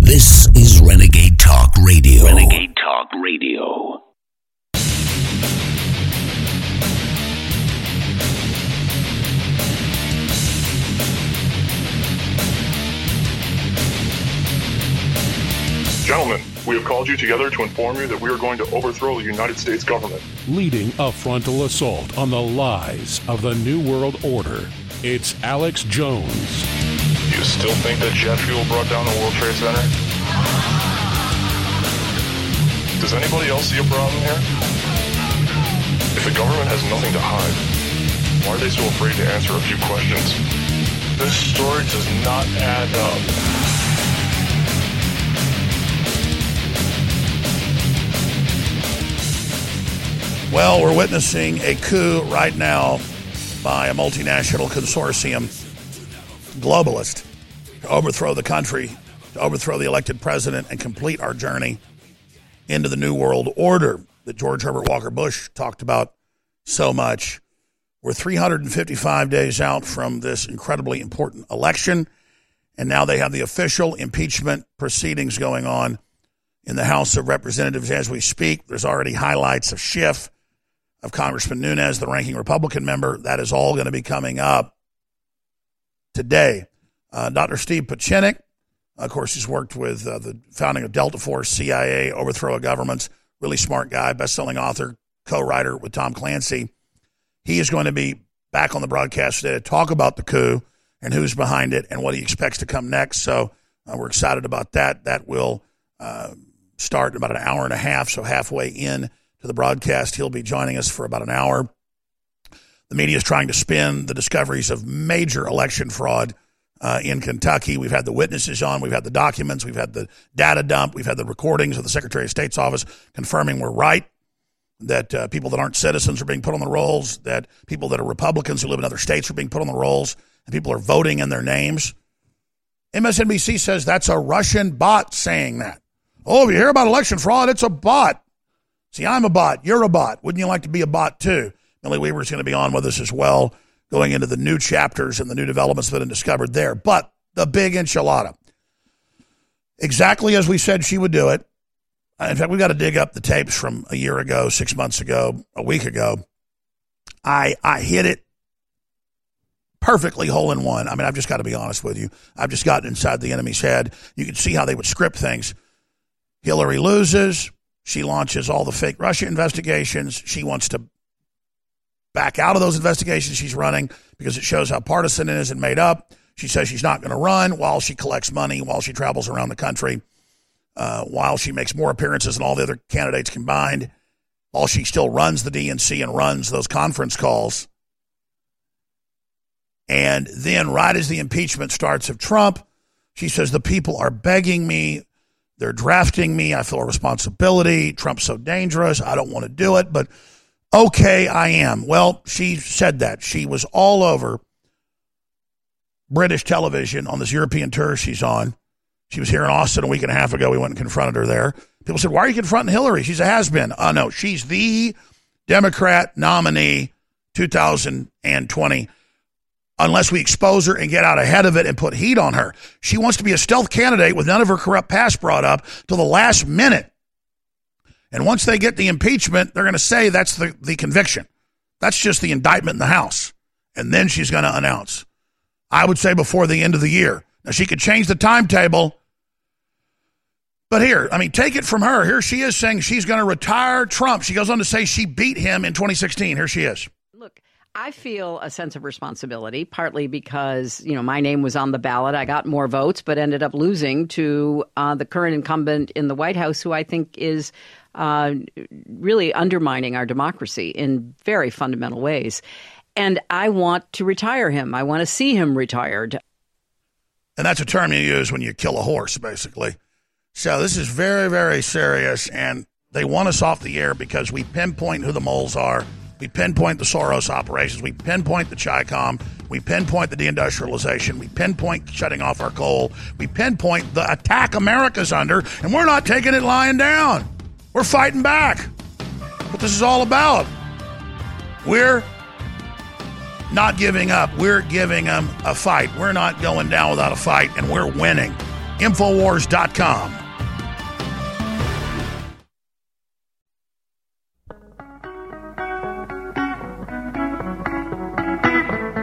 This is Renegade Talk Radio. Renegade Talk Radio. Gentlemen, we have called you together to inform you that we are going to overthrow the United States government. Leading a frontal assault on the lies of the New World Order, it's Alex Jones. You still think that jet fuel brought down the World Trade Center? Does anybody else see a problem here? If the government has nothing to hide, why are they so afraid to answer a few questions? This story does not add up. Well, we're witnessing a coup right now by a multinational consortium, globalist, to overthrow the country, to overthrow the elected president, and complete our journey into the New World Order that George Herbert Walker Bush talked about so much. We're 355 days out from this incredibly important election, and now they have the official impeachment proceedings going on in the House of Representatives as we speak. There's already highlights of Schiff, of Congressman Nunes, the ranking Republican member. That is all going to be coming up today. Dr. Steve Pieczenik, of course, he's worked with the founding of Delta Force, CIA, overthrow of governments, really smart guy, best-selling author, co-writer with Tom Clancy. He is going to be back on the broadcast today to talk about the coup and who's behind it and what he expects to come next. So we're excited about that. That will start in about an hour and a half, so halfway in to the broadcast. He'll be joining us for about an hour. The media is trying to spin the discoveries of major election fraud in Kentucky. We've had the witnesses on. We've had the documents. We've had the data dump. We've had the recordings of the Secretary of State's office confirming we're right, that people that aren't citizens are being put on the rolls, that people that are Republicans who live in other states are being put on the rolls, and people are voting in their names. MSNBC says that's a Russian bot saying that. Oh, if you hear about election fraud, it's a bot. See, I'm a bot. You're a bot. Wouldn't you like to be a bot, too? Millie Weaver's going to be on with us as well, going into the new chapters and the new developments that have been discovered there. But the big enchilada, exactly as we said she would do it. In fact, we've got to dig up the tapes from a year ago, 6 months ago, a week ago. I hit it perfectly hole in one. I mean, I've just got to be honest with you. I've just gotten inside the enemy's head. You can see how they would script things. Hillary loses. She launches all the fake Russia investigations. She wants to back out of those investigations she's running because it shows how partisan it is and made up. She says she's not going to run while she collects money, while she travels around the country, while she makes more appearances than all the other candidates combined, while she still runs the DNC and runs those conference calls. And then right as the impeachment starts of Trump, she says, the people are begging me. They're drafting me. I feel a responsibility. Trump's so dangerous. I don't want to do it, but okay, I am. Well, she said that. She was all over British television on this European tour she's on. She was here in Austin a week and a half ago. We went and confronted her there. People said, why are you confronting Hillary? She's a has-been. No, she's the Democrat nominee 2020, unless we expose her and get out ahead of it and put heat on her. She wants to be a stealth candidate with none of her corrupt past brought up till the last minute. And once they get the impeachment, they're going to say that's the conviction. That's just the indictment in the House. And then she's going to announce, I would say, before the end of the year. Now, she could change the timetable. But here, I mean, take it from her. Here she is saying she's going to retire Trump. She goes on to say she beat him in 2016. Here she is. Look, I feel a sense of responsibility, partly because, you know, my name was on the ballot. I got more votes, but ended up losing to the current incumbent in the White House, who I think is really undermining our democracy in very fundamental ways. And I want to retire him. I want to see him retired. And that's a term you use when you kill a horse, basically. So this is very, very serious. And they want us off the air because we pinpoint who the moles are. We pinpoint the Soros operations. We pinpoint the ChiCom. We pinpoint the deindustrialization. We pinpoint shutting off our coal. We pinpoint the attack America's under. And we're not taking it lying down. We're fighting back. What this is all about. We're not giving up. We're giving them a fight. We're not going down without a fight, and we're winning. Infowars.com.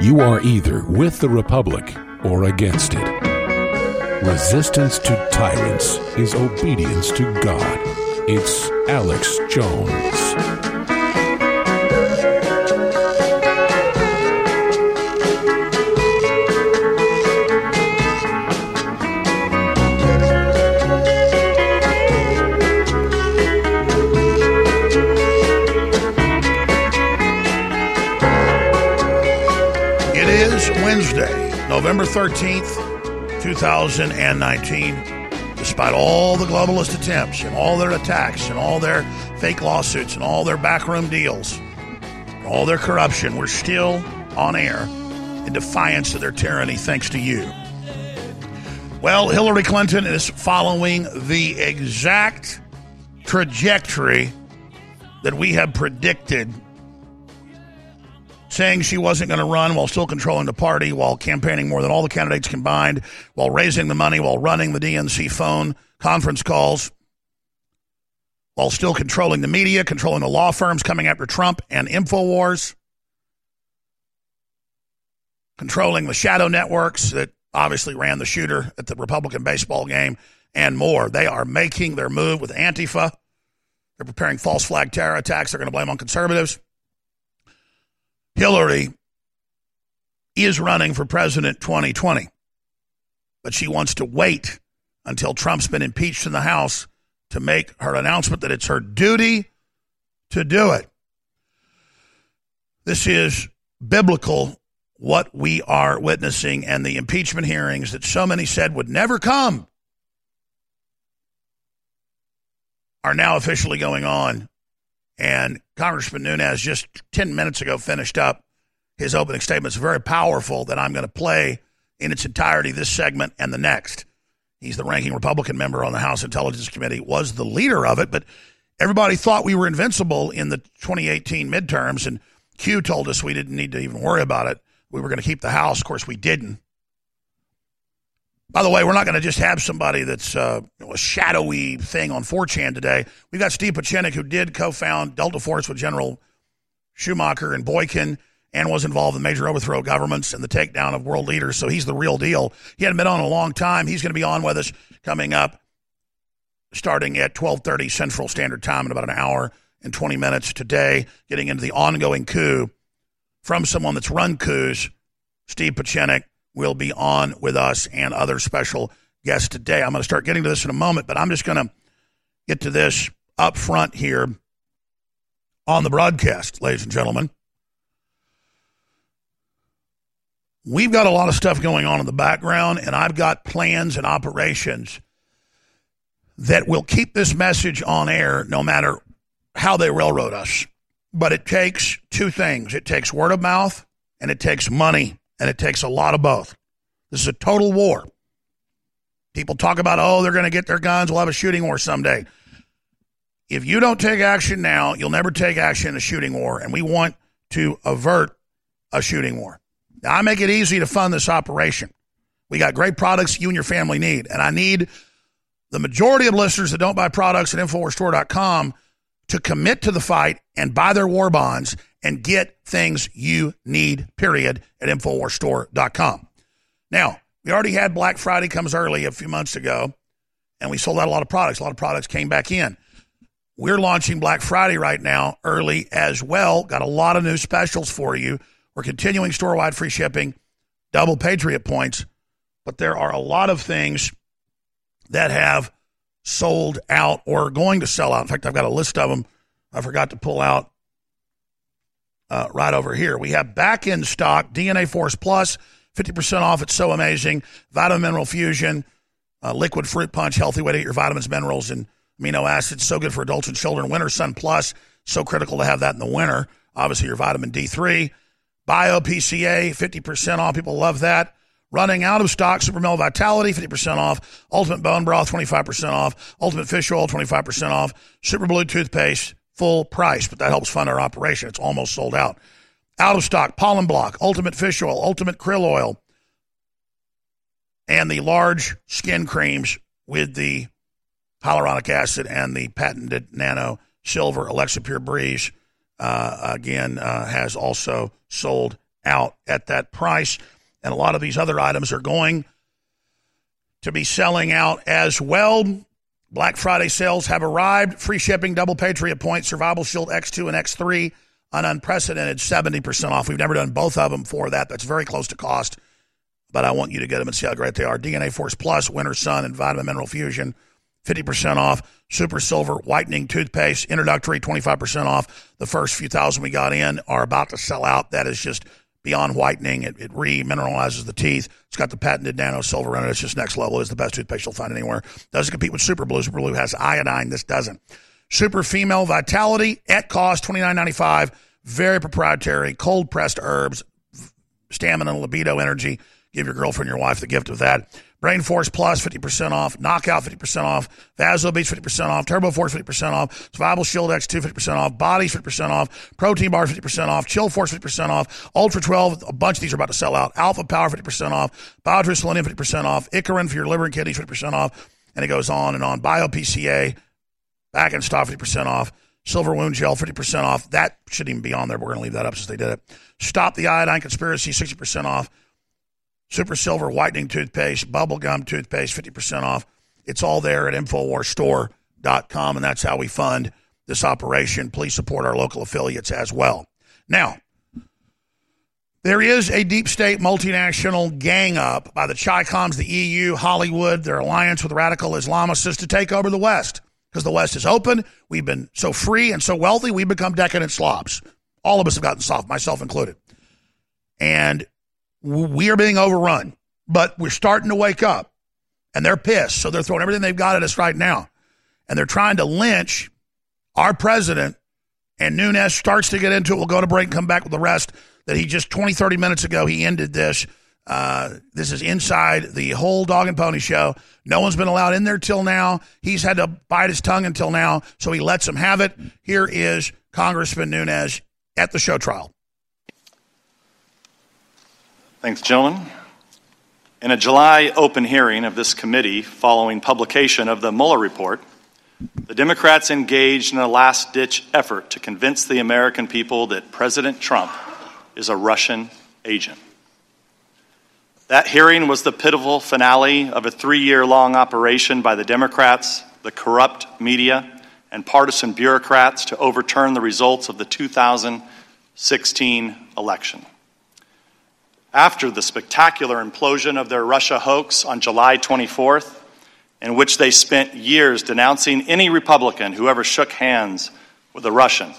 You are either with the Republic or against it. Resistance to tyrants is obedience to God. It's Alex Jones. Wednesday, November 13th, 2019. Despite all the globalist attempts and all their attacks and all their fake lawsuits and all their backroom deals, all their corruption, we're still on air in defiance of their tyranny thanks to you. Well, Hillary Clinton is following the exact trajectory that we have predicted, saying she wasn't going to run while still controlling the party, while campaigning more than all the candidates combined, while raising the money, while running the DNC phone conference calls, while still controlling the media, controlling the law firms coming after Trump and Infowars, controlling the shadow networks that obviously ran the shooter at the Republican baseball game, and more. They are making their move with Antifa. They're preparing false flag terror attacks they're going to blame on conservatives. Hillary is running for president 2020, but she wants to wait until Trump's been impeached in the House to make her announcement that it's her duty to do it. This is biblical, what we are witnessing, and the impeachment hearings that so many said would never come are now officially going on. And Congressman Nunes just 10 minutes ago finished up his opening statement. It's very powerful, that I'm going to play in its entirety this segment and the next. He's the ranking Republican member on the House Intelligence Committee, was the leader of it, but everybody thought we were invincible in the 2018 midterms, and Q told us we didn't need to even worry about it. We were going to keep the House. Of course, we didn't. By the way, we're not going to just have somebody that's a shadowy thing on 4chan today. We've got Steve Pieczenik, who did co-found Delta Force with General Schumacher and Boykin and was involved in major overthrow of governments and the takedown of world leaders, so he's the real deal. He hadn't been on in a long time. He's going to be on with us coming up, starting at 12:30 Central Standard Time in about an hour and 20 minutes today, getting into the ongoing coup from someone that's run coups. Steve Pieczenik will be on with us and other special guests today. I'm going to start getting to this in a moment, but I'm just going to get to this up front here on the broadcast, ladies and gentlemen. We've got a lot of stuff going on in the background, and I've got plans and operations that will keep this message on air no matter how they railroad us. But it takes two things. It takes word of mouth, and it takes money. And it takes a lot of both. This is a total war. People talk about, oh, they're going to get their guns. We'll have a shooting war someday. If you don't take action now, you'll never take action in a shooting war. And we want to avert a shooting war. Now, I make it easy to fund this operation. We got great products you and your family need. And I need the majority of listeners that don't buy products at InfoWarsStore.com to commit to the fight and buy their war bonds and get things you need, period, at InfoWarsStore.com. Now, we already had Black Friday comes early a few months ago, and we sold out a lot of products. A lot of products came back in. We're launching Black Friday right now early as well. Got a lot of new specials for you. We're continuing store-wide free shipping, double Patriot points, but there are a lot of things that have sold out or going to sell out. In fact, I've got a list of them I forgot to pull out right over here. We have back in stock DNA Force Plus, 50% off. It's so amazing. Vitamin Mineral Fusion, Liquid Fruit Punch, healthy way to get your vitamins, minerals, and amino acids. So good for adults and children. Winter Sun Plus, so critical to have that in the winter. Obviously, your vitamin D3. Bio PCA, 50% off. People love that. Running out of stock, Supermel Vitality, 50% off. Ultimate Bone Broth, 25% off. Ultimate Fish Oil, 25% off. Super Blue Toothpaste, full price, but that helps fund our operation. It's almost sold out. Out of Stock, Pollen Block, Ultimate Fish Oil, Ultimate Krill Oil, and the large skin creams with the hyaluronic acid and the patented nano silver Alexa Pure Breeze, again, has also sold out at that price. And a lot of these other items are going to be selling out as well. Black Friday sales have arrived. Free shipping, double Patriot points, Survival Shield X2 and X3, an unprecedented 70% off. We've never done both of them for that. That's very close to cost, but I want you to get them and see how great they are. DNA Force Plus, Winter Sun, and Vitamin Mineral Fusion, 50% off. Super Silver Whitening Toothpaste, introductory, 25% off. The first few thousand we got in are about to sell out. That is just beyond whitening. It remineralizes the teeth. It's got the patented nano silver in it. It's just next level. It's the best toothpaste you'll find anywhere. Doesn't compete with Super Blue. Super Blue has iodine. This doesn't. Super Female Vitality at cost, $29.95. Very proprietary, cold-pressed herbs, stamina, libido, energy. Give your girlfriend, your wife the gift of that. Brain Force Plus, 50% off. Knockout, 50% off. Vaso Beats, 50% off. Turbo Force, 50% off. Survival Shield X2, 50% off. Bodies, 50% off. Protein Bar, 50% off. Chill Force, 50% off. Ultra 12, a bunch of these are about to sell out. Alpha Power, 50% off. Biotrue Selenium, 50% off. Icarin for your liver and kidneys, 50% off. And it goes on and on. Bio PCA, back in stock, 50% off. Silver Wound Gel, 50% off. That shouldn't even be on there. We're going to leave that up since they did it. Stop the Iodine Conspiracy, 60% off. Super Silver Whitening Toothpaste, Bubblegum Toothpaste, 50% off. It's all there at InfoWarsStore.com, and that's how we fund this operation. Please support our local affiliates as well. Now, there is a deep state multinational gang-up by the ChiComs, the EU, Hollywood, their alliance with radical Islamicists to take over the West. Because the West is open, we've been so free and so wealthy, we've become decadent slobs. All of us have gotten soft, myself included. And we are being overrun, but we're starting to wake up, and they're pissed, so they're throwing everything they've got at us right now, and they're trying to lynch our president, and Nunes starts to get into it. We'll go to break and come back with the rest that he just 20, 30 minutes ago, he ended this. This is inside the whole dog and pony show. No one's been allowed in there till now. He's had to bite his tongue until now, so he lets them have it. Here is Congressman Nunes at the show trial. Thanks, gentlemen. In a July open hearing of this committee following publication of the Mueller report, the Democrats engaged in a last-ditch effort to convince the American people that President Trump is a Russian agent. That hearing was the pitiful finale of a three-year-long operation by the Democrats, the corrupt media, and partisan bureaucrats to overturn the results of the 2016 election. After the spectacular implosion of their Russia hoax on July 24th, in which they spent years denouncing any Republican who ever shook hands with a Russian.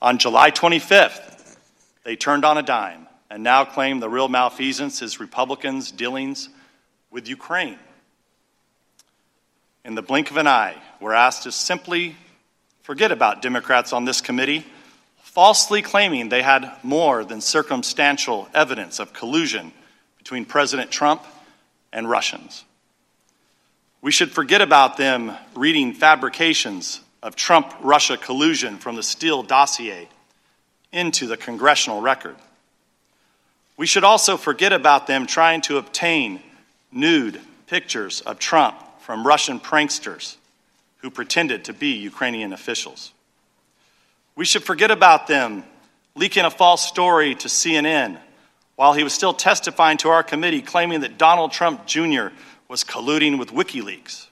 On July 25th, they turned on a dime and now claim the real malfeasance is Republicans' dealings with Ukraine. In the blink of an eye, we're asked to simply forget about Democrats on this committee, falsely claiming they had more than circumstantial evidence of collusion between President Trump and Russians. We should forget about them reading fabrications of Trump-Russia collusion from the Steele dossier into the congressional record. We should also forget about them trying to obtain nude pictures of Trump from Russian pranksters who pretended to be Ukrainian officials. We should forget about them leaking a false story to CNN while he was still testifying to our committee claiming that Donald Trump Jr. was colluding with WikiLeaks.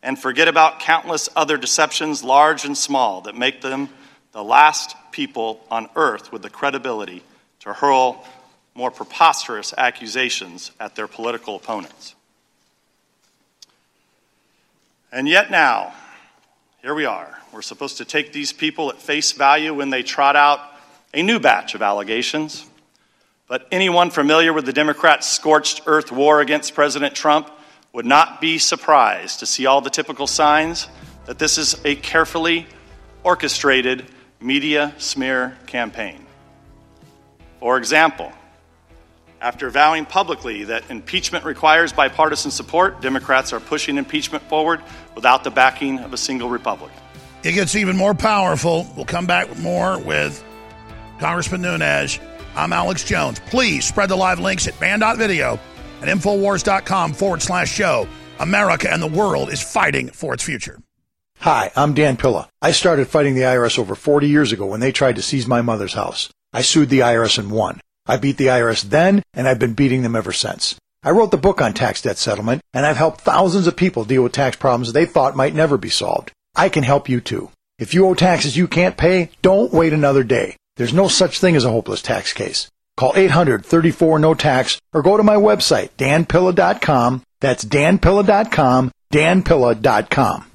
And forget about countless other deceptions, large and small, that make them the last people on earth with the credibility to hurl more preposterous accusations at their political opponents. And yet now, here we are. We're supposed to take these people at face value when they trot out a new batch of allegations. But anyone familiar with the Democrats' scorched earth war against President Trump would not be surprised to see all the typical signs that this is a carefully orchestrated media smear campaign. For example, after vowing publicly that impeachment requires bipartisan support, Democrats are pushing impeachment forward without the backing of a single Republican. It gets even more powerful. We'll come back with more with Congressman Nunes. I'm Alex Jones. Please spread the live links at band.video and Infowars.com/show. America and the world is fighting for its future. Hi, I'm Dan Pilla. I started fighting the IRS over 40 years ago when they tried to seize my mother's house. I sued the IRS and won. I beat the IRS then, and I've been beating them ever since. I wrote the book on tax debt settlement, and I've helped thousands of people deal with tax problems they thought might never be solved. I can help you too. If you owe taxes you can't pay, don't wait another day. There's no such thing as a hopeless tax case. Call 800-34-NO-TAX or go to my website, danpilla.com. That's danpilla.com, danpilla.com.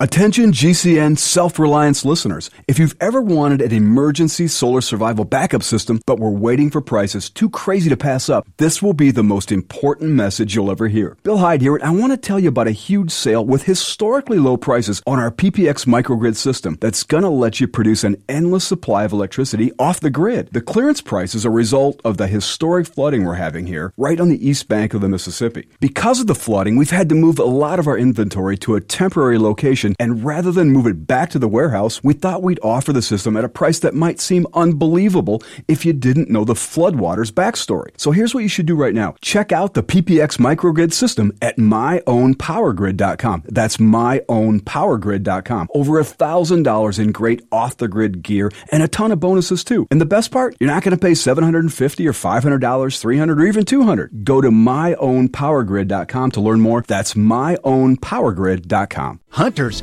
Attention GCN self-reliance listeners. If you've ever wanted an emergency solar survival backup system but were waiting for prices too crazy to pass up, this will be the most important message you'll ever hear. Bill Hyde here, and I want to tell you about a huge sale with historically low prices on our PPX microgrid system that's going to let you produce an endless supply of electricity off the grid. The clearance price is a result of the historic flooding we're having here right on the east bank of the Mississippi. Because of the flooding, we've had to move a lot of our inventory to a temporary location, and rather than move it back to the warehouse, we thought we'd offer the system at a price that might seem unbelievable if you didn't know the floodwaters backstory. So here's what you should do right now. Check out the PPX microgrid system at myownpowergrid.com. That's myownpowergrid.com. Over $1,000 in great off-the-grid gear and a ton of bonuses too. And the best part, you're not going to pay $750 or $500, $300 or even $200. Go to myownpowergrid.com to learn more. That's myownpowergrid.com. Hunters,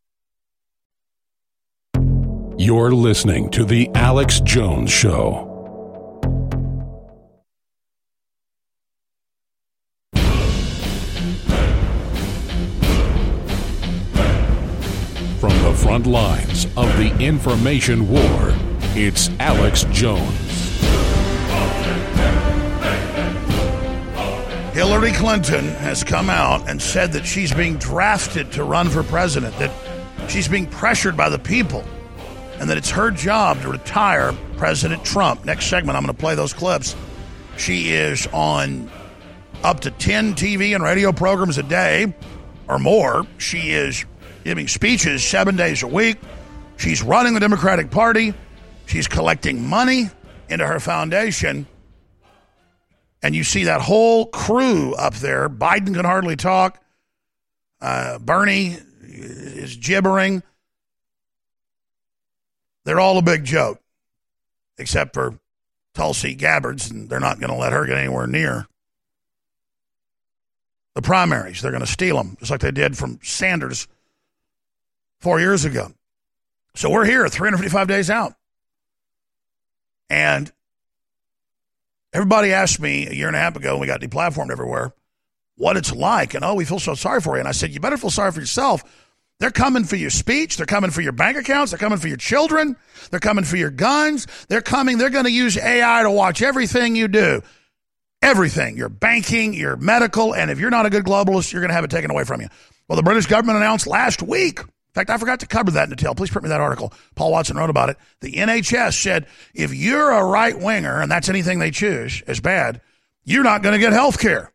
You're listening to The Alex Jones Show. From the front lines of the information war, it's Alex Jones. Hillary Clinton has come out and said that she's being drafted to run for president, that she's being pressured by the people, and that it's her job to retire President Trump. Next segment, I'm going to play those clips. She is on up to 10 TV and radio programs a day or more. She is giving speeches 7 days a week. She's running the Democratic Party. She's collecting money into her foundation. And you see that whole crew up there. Biden can hardly talk. Bernie is gibbering. They're all a big joke, except for Tulsi Gabbard's, and they're not going to let her get anywhere near the primaries. They're going to steal them, just like they did from Sanders 4 years ago. So we're here 355 days out. And everybody asked me a year and a half ago when we got deplatformed everywhere what it's like. And, oh, we feel so sorry for you. And I said, you better feel sorry for yourself. They're coming for your speech. They're coming for your bank accounts. They're coming for your children. They're coming for your guns. They're coming. They're going to use AI to watch everything you do. Everything. Your banking, your medical. And if you're not a good globalist, you're going to have it taken away from you. Well, the British government announced last week. In fact, I forgot to cover that in detail. Please print me that article. Paul Watson wrote about it. The NHS said, if you're a right-winger, and that's anything they choose as bad, you're not going to get health care.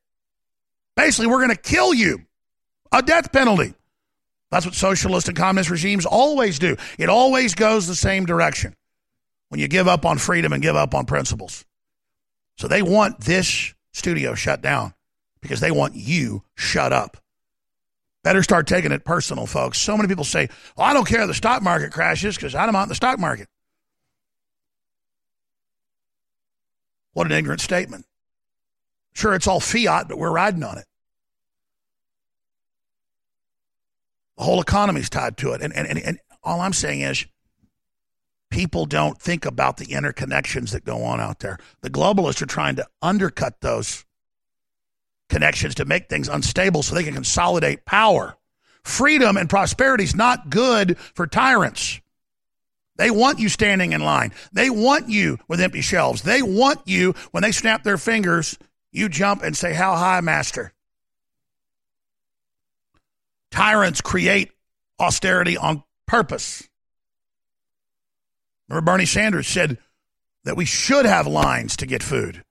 Basically, we're going to kill you. A death penalty. That's what socialist and communist regimes always do. It always goes the same direction when you give up on freedom and give up on principles. So they want this studio shut down because they want you shut up. Better start taking it personal, folks. So many people say, oh, I don't care if the stock market crashes because I'm out in the stock market. What an ignorant statement. Sure, it's all fiat, but we're riding on it. The whole economy is tied to it. And all I'm saying is people don't think about the interconnections that go on out there. The globalists are trying to undercut those connections to make things unstable so they can consolidate power. Freedom and prosperity is not good for tyrants. They want you standing in line. They want you with empty shelves. They want you, when they snap their fingers, you jump and say, how high, master? Tyrants create austerity on purpose. Remember, Bernie Sanders said that we should have lines to get food,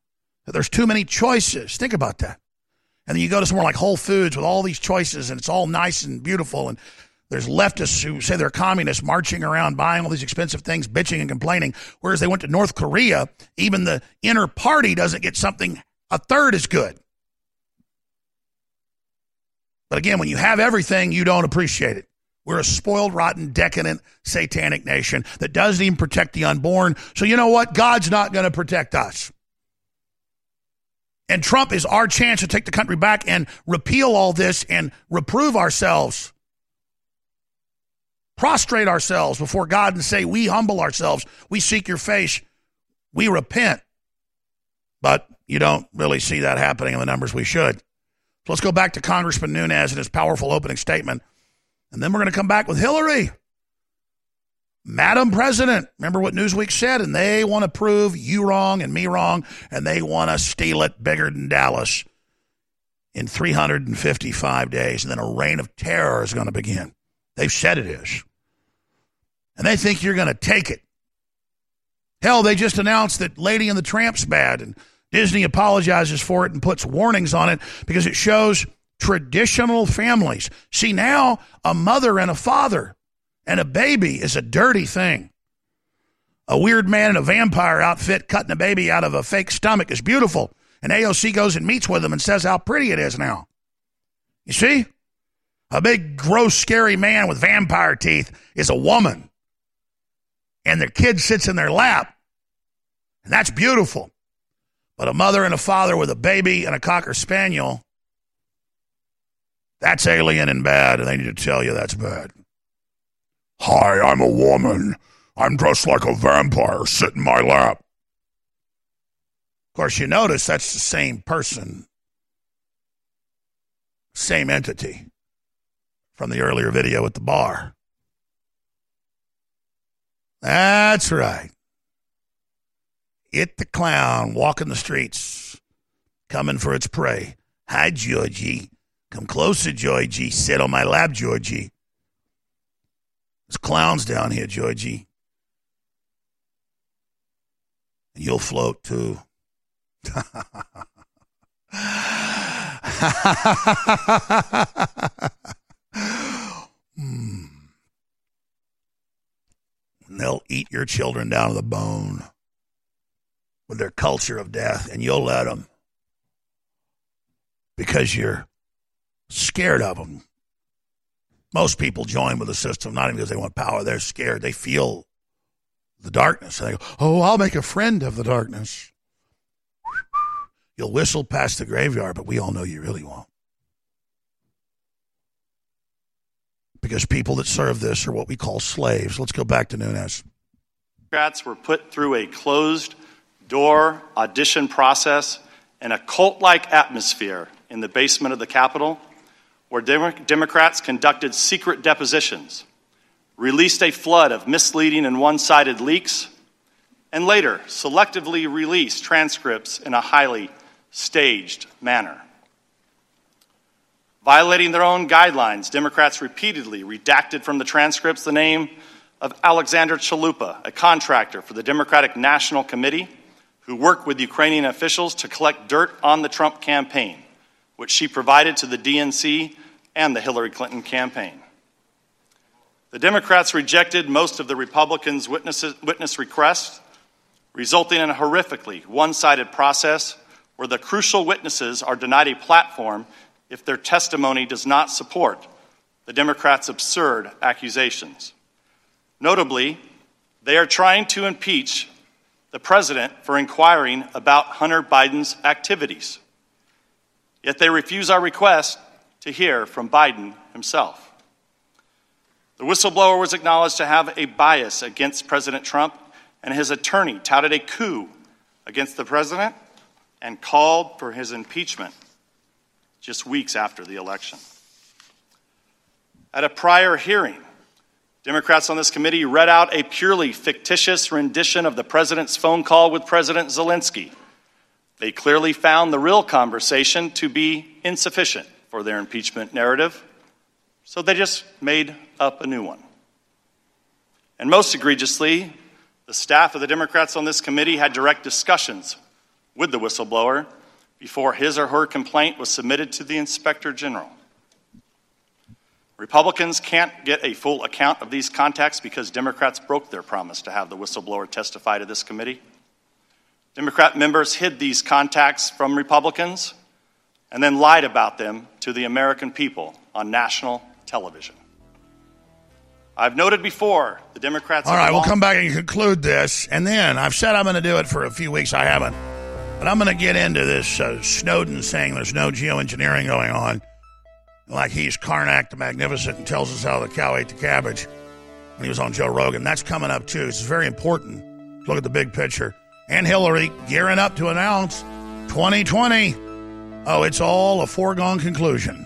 that there's too many choices. Think about that. And then you go to somewhere like Whole Foods with all these choices, and it's all nice and beautiful, and there's leftists who say they're communists marching around, buying all these expensive things, bitching and complaining, whereas they went to North Korea, even the inner party doesn't get something a third as good. But again, when you have everything, you don't appreciate it. We're a spoiled, rotten, decadent, satanic nation that doesn't even protect the unborn. So you know what? God's not going to protect us. And Trump is our chance to take the country back and repeal all this and reprove ourselves. Prostrate ourselves before God and say, we humble ourselves. We seek your face. We repent. But you don't really see that happening in the numbers we should. So let's go back to Congressman Nunes and his powerful opening statement. And then we're going to come back with Hillary. Madam President, remember what Newsweek said, and they want to prove you wrong and me wrong, and they want to steal it bigger than Dallas in 355 days, and then a reign of terror is going to begin. They've said it is. And they think you're going to take it. Hell, they just announced that Lady and the Tramp's bad, and Disney apologizes for it and puts warnings on it because it shows traditional families. See, now a mother and a father and a baby is a dirty thing. A weird man in a vampire outfit cutting a baby out of a fake stomach is beautiful. And AOC goes and meets with him and says how pretty it is now. You see? A big, gross, scary man with vampire teeth is a woman. And their kid sits in their lap. And that's beautiful. But a mother and a father with a baby and a cocker spaniel, that's alien and bad, and they need to tell you that's bad. Hi, I'm a woman. I'm dressed like a vampire. Sit in my lap. Of course, you notice that's the same person, same entity from the earlier video at the bar. That's right. It the clown walking the streets, coming for its prey. Hi, Georgie. Come closer, Georgie. Sit on my lap, Georgie. There's clowns down here, Georgie. And you'll float, too. And they'll eat your children down to the bone with their culture of death, and you'll let them because you're scared of them. Most people join with the system, not even because they want power. They're scared. They feel the darkness. They go, oh, I'll make a friend of the darkness. You'll whistle past the graveyard, but we all know you really won't. Because people that serve this are what we call slaves. Let's go back to Nunes. Democrats were put through a closed-door audition process and a cult-like atmosphere in the basement of the Capitol, where Democrats conducted secret depositions, released a flood of misleading and one-sided leaks, and later selectively released transcripts in a highly staged manner. Violating their own guidelines, Democrats repeatedly redacted from the transcripts the name of Alexander Chalupa, a contractor for the Democratic National Committee, who worked with Ukrainian officials to collect dirt on the Trump campaign, which she provided to the DNC and the Hillary Clinton campaign. The Democrats rejected most of the Republicans' witness requests, resulting in a horrifically one-sided process where the crucial witnesses are denied a platform if their testimony does not support the Democrats' absurd accusations. Notably, they are trying to impeach the president for inquiring about Hunter Biden's activities. Yet they refuse our request to hear from Biden himself. The whistleblower was acknowledged to have a bias against President Trump, and his attorney touted a coup against the president and called for his impeachment just weeks after the election. At a prior hearing, Democrats on this committee read out a purely fictitious rendition of the president's phone call with President Zelensky. They clearly found the real conversation to be insufficient for their impeachment narrative, so they just made up a new one. And most egregiously, the staff of the Democrats on this committee had direct discussions with the whistleblower before his or her complaint was submitted to the Inspector General. Republicans can't get a full account of these contacts because Democrats broke their promise to have the whistleblower testify to this committee. Democrat members hid these contacts from Republicans and then lied about them to the American people on national television. I've noted before, the Democrats... All right, we'll come back and conclude this. And then, I've said I'm going to do it for a few weeks. I haven't. But I'm going to get into this Snowden saying there's no geoengineering going on. Like he's Karnak the Magnificent and tells us how the cow ate the cabbage when he was on Joe Rogan. That's coming up, too. It's very important. Look at the big picture. And Hillary gearing up to announce 2020. Oh, it's all a foregone conclusion.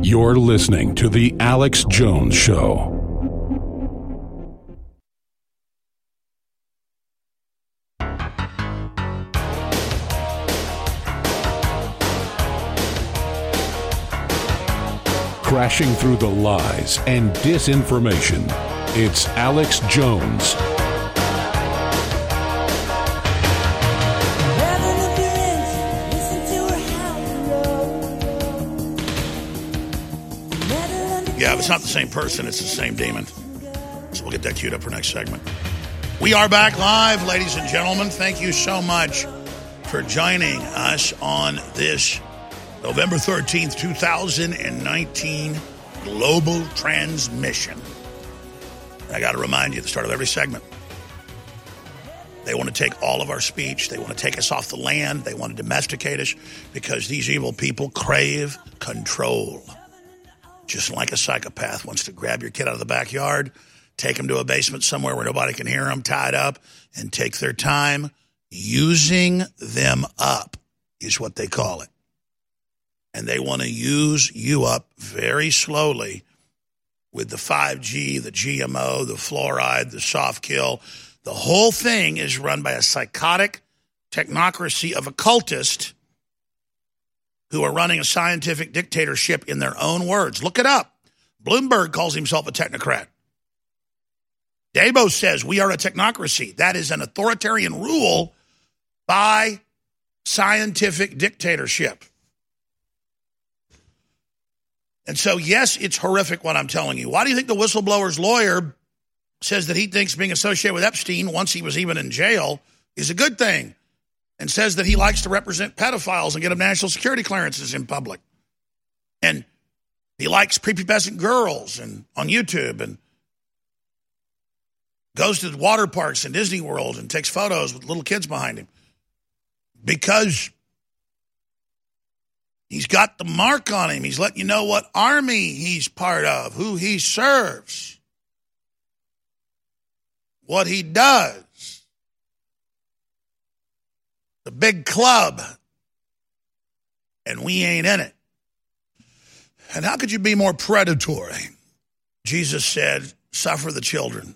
You're listening to The Alex Jones Show. Crashing through the lies and disinformation, it's Alex Jones. Yeah, if it's not the same person, it's the same demon. So we'll get that queued up for next segment. We are back live, ladies and gentlemen. Thank you so much for joining us on this November 13th, 2019 global transmission. I got to remind you at the start of every segment, they want to take all of our speech. They want to take us off the land. They want to domesticate us because these evil people crave control. Just like a psychopath wants to grab your kid out of the backyard, take him to a basement somewhere where nobody can hear him, tied up, and take their time. Using them up is what they call it. And they want to use you up very slowly with the 5G, the GMO, the fluoride, the soft kill. The whole thing is run by a psychotic technocracy of occultists who are running a scientific dictatorship in their own words. Look it up. Bloomberg calls himself a technocrat. Dabo says we are a technocracy. That is an authoritarian rule by scientific dictatorship. And so, yes, it's horrific what I'm telling you. Why do you think the whistleblower's lawyer says that he thinks being associated with Epstein, once he was even in jail, is a good thing? And says that he likes to represent pedophiles and get them national security clearances in public. And he likes prepubescent girls and on YouTube and goes to the water parks in Disney World and takes photos with little kids behind him. Because he's got the mark on him. He's letting you know what army he's part of, who he serves, what he does. The big club, and we ain't in it. And how could you be more predatory? Jesus said, suffer the children.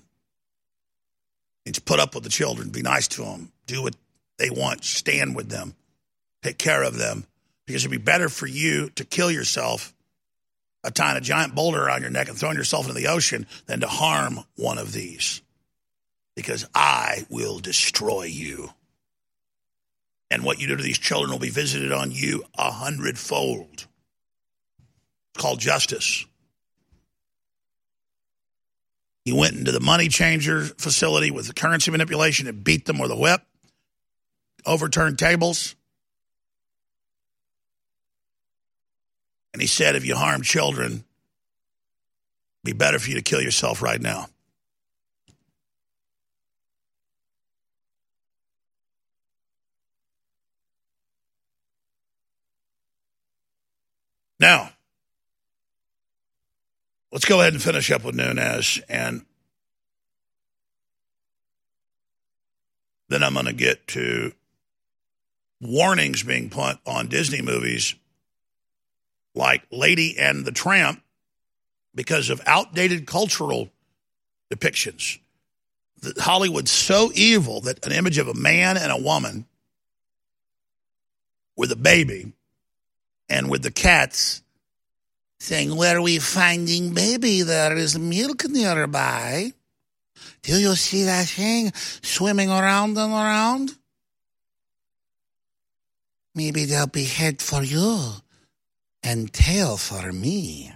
It's put up with the children. Be nice to them. Do what they want. Stand with them. Take care of them. because it'd be better for you to kill yourself, tying a giant boulder around your neck and throwing yourself into the ocean than to harm one of these. Because I will destroy you. And what you do to these children will be visited on you 100-fold. It's called justice. He went into the money changer facility with the currency manipulation and beat them with a whip, overturned tables. And he said, if you harm children, it'd be better for you to kill yourself right now. Now, let's go ahead and finish up with Nunes, and then I'm going to get to warnings being put on Disney movies like Lady and the Tramp because of outdated cultural depictions. Hollywood's so evil that an image of a man and a woman with a baby and with the cats saying, where are we finding baby? There is milk nearby. Do you see that thing swimming around and around? Maybe there'll be head for you and tail for me.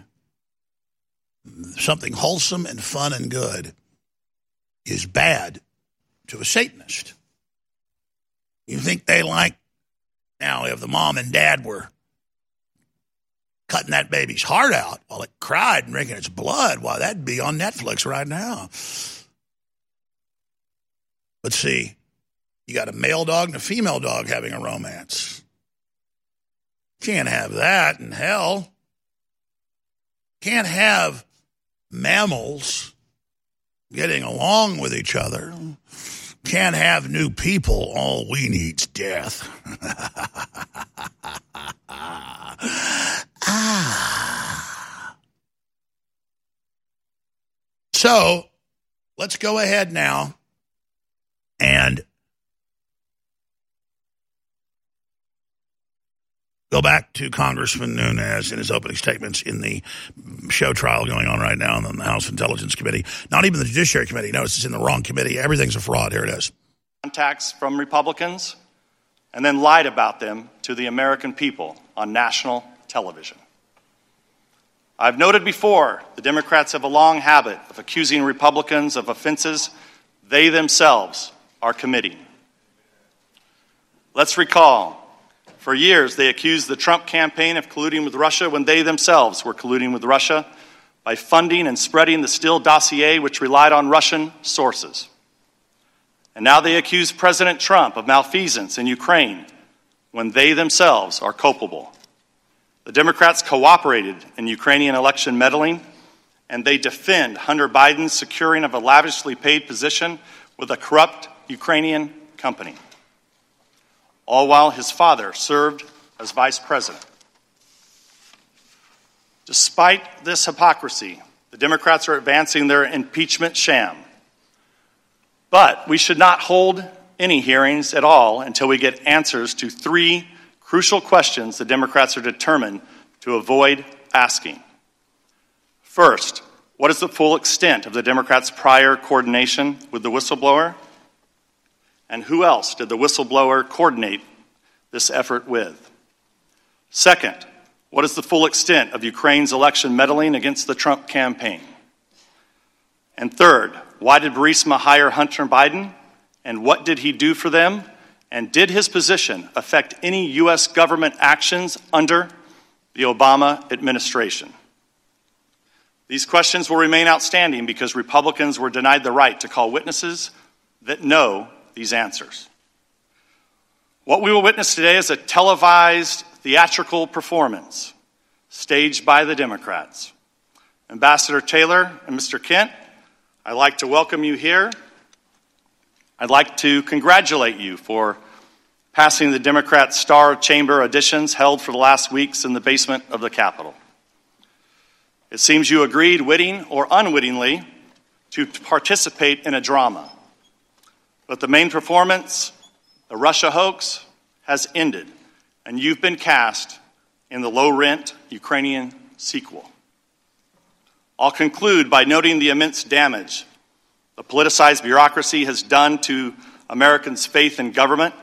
Something wholesome and fun and good is bad to a Satanist. You think they like, now if the mom and dad were cutting that baby's heart out while it cried and drinking its blood, wow, that'd be on Netflix right now. But see, you got a male dog and a female dog having a romance. Can't have that in hell. Can't have mammals getting along with each other. Can't have new people. All we need's death. So, let's go ahead now and go back to Congressman Nunes in his opening statements in the show trial going on right now in the House Intelligence Committee. Not even the Judiciary Committee. Notice it's in the wrong committee. Everything's a fraud. Here it is. Contacts from Republicans and then lied about them to the American people on national television. I've noted before, the Democrats have a long habit of accusing Republicans of offenses they themselves are committing. Let's recall, for years they accused the Trump campaign of colluding with Russia when they themselves were colluding with Russia by funding and spreading the Steele dossier, which relied on Russian sources. And now they accuse President Trump of malfeasance in Ukraine when they themselves are culpable. The Democrats cooperated in Ukrainian election meddling, and they defend Hunter Biden's securing of a lavishly paid position with a corrupt Ukrainian company, all while his father served as vice president. Despite this hypocrisy, the Democrats are advancing their impeachment sham. But we should not hold any hearings at all until we get answers to three crucial questions the Democrats are determined to avoid asking. First, what is the full extent of the Democrats' prior coordination with the whistleblower? And who else did the whistleblower coordinate this effort with? Second, what is the full extent of Ukraine's election meddling against the Trump campaign? And third, why did Burisma hire Hunter Biden? And what did he do for them? And did his position affect any U.S. government actions under the Obama administration? These questions will remain outstanding because Republicans were denied the right to call witnesses that know these answers. What we will witness today is a televised theatrical performance staged by the Democrats. Ambassador Taylor and Mr. Kent, I'd like to welcome you here. I'd like to congratulate you for passing the Democrat Star Chamber auditions held for the last weeks in the basement of the Capitol. It seems you agreed, witting or unwittingly, to participate in a drama. But the main performance, the Russia hoax, has ended, and you've been cast and the low-rent Ukrainian sequel. I'll conclude by noting the immense damage the politicized bureaucracy has done to Americans' faith in government.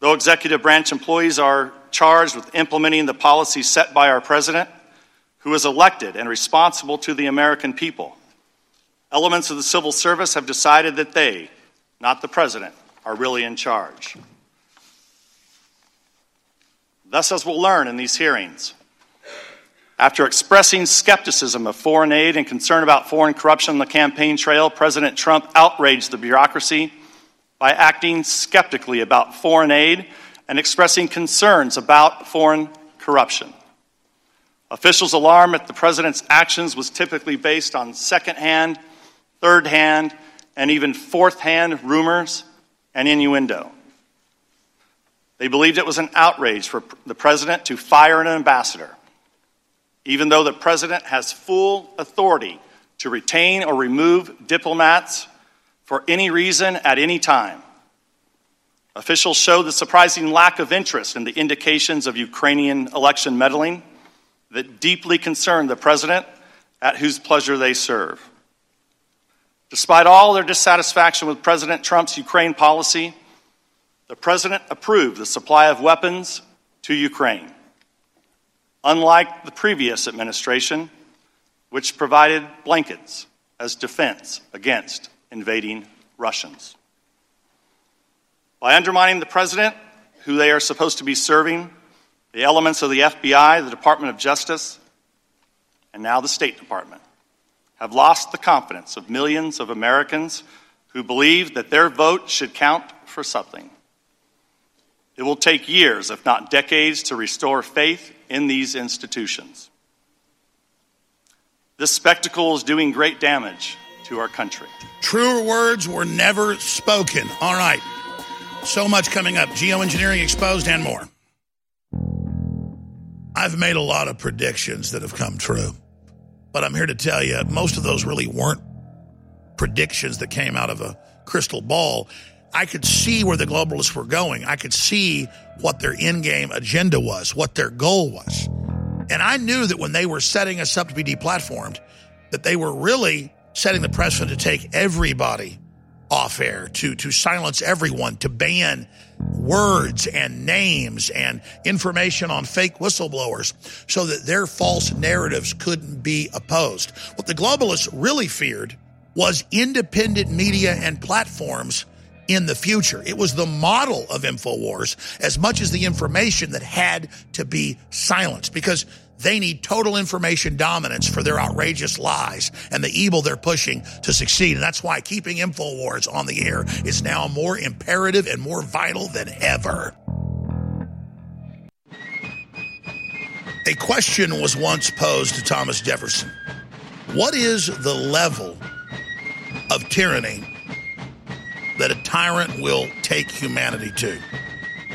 Though executive branch employees are charged with implementing the policies set by our president, who is elected and responsible to the American people, elements of the civil service have decided that they, not the president, are really in charge. Thus, as we'll learn in these hearings, after expressing skepticism of foreign aid and concern about foreign corruption on the campaign trail, President Trump outraged the bureaucracy by acting skeptically about foreign aid and expressing concerns about foreign corruption. Officials' alarm at the president's actions was typically based on second-hand, third-hand, and even fourth-hand rumors and innuendo. They believed it was an outrage for the president to fire an ambassador, even though the president has full authority to retain or remove diplomats for any reason at any time. Officials showed the surprising lack of interest in the indications of Ukrainian election meddling that deeply concerned the president, at whose pleasure they serve. Despite all their dissatisfaction with President Trump's Ukraine policy, the president approved the supply of weapons to Ukraine, unlike the previous administration, which provided blankets as defense against invading Russians. By undermining the president, who they are supposed to be serving, the elements of the FBI, the Department of Justice, and now the State Department have lost the confidence of millions of Americans who believe that their vote should count for something. It will take years, if not decades, to restore faith in these institutions. This spectacle is doing great damage to our country. Truer words were never spoken. All right. So much coming up. Geoengineering exposed and more. I've made a lot of predictions that have come true, but I'm here to tell you most of those really weren't predictions that came out of a crystal ball. I could see where the globalists were going. I could see what their endgame agenda was, what their goal was. And I knew that when they were setting us up to be deplatformed, that they were really setting the precedent to take everybody off air, to silence everyone, to ban words and names and information on fake whistleblowers so that their false narratives couldn't be opposed. What the globalists really feared was independent media and platforms in the future. It was the model of InfoWars as much as the information that had to be silenced, because they need total information dominance for their outrageous lies and the evil they're pushing to succeed. And that's why keeping InfoWars on the air is now more imperative and more vital than ever. A question was once posed to Thomas Jefferson. What is the level of tyranny that a tyrant will take humanity to?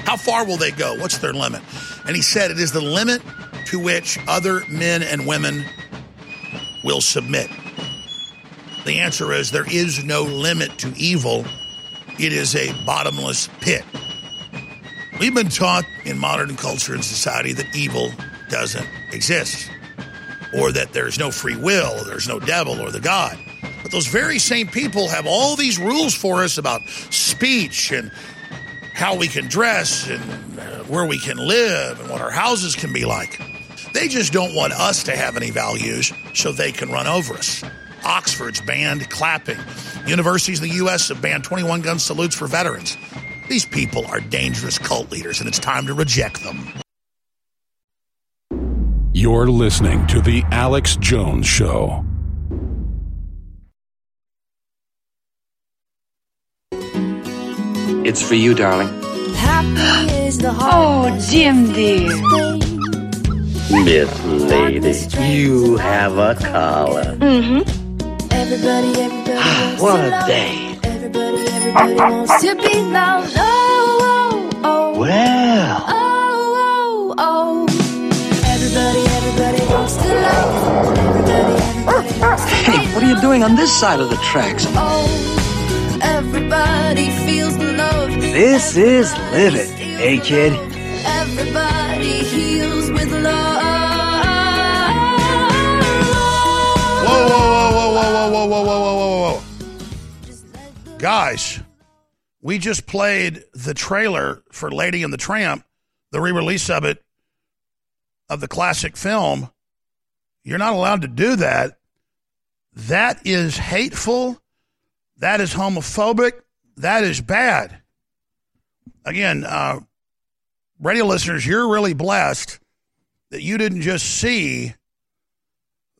How far will they go? What's their limit? And he said it is the limit to which other men and women will submit. The answer is there is no limit to evil. It is a bottomless pit. We've been taught in modern culture and society that evil doesn't exist, or that there's no free will, or there's no devil or the God. But those very same people have all these rules for us about speech and how we can dress and where we can live and what our houses can be like. They just don't want us to have any values so they can run over us. Oxford's banned clapping. Universities in the U.S. have banned 21-gun salutes for veterans. These people are dangerous cult leaders, and it's time to reject them. You're listening to The Alex Jones Show. It's for you, darling. Happy is the heart. Oh, Jim, dear. Miss Lady, you have a collar. Mm-hmm. Everybody what a day. Everybody wants to be loved. Oh, oh, oh. Well. Oh, oh, oh. Everybody wants to love. Everybody wants to love. Hey, what are you doing on this side of the tracks? Oh. Everybody feels the love. This is living, hey kid. Everybody heals with love. Guys, we just played the trailer for Lady and the Tramp, the re-release of it, of the classic film. You're not allowed to do that. That is hateful. That is homophobic. That is bad. Again, radio listeners, you're really blessed that you didn't just see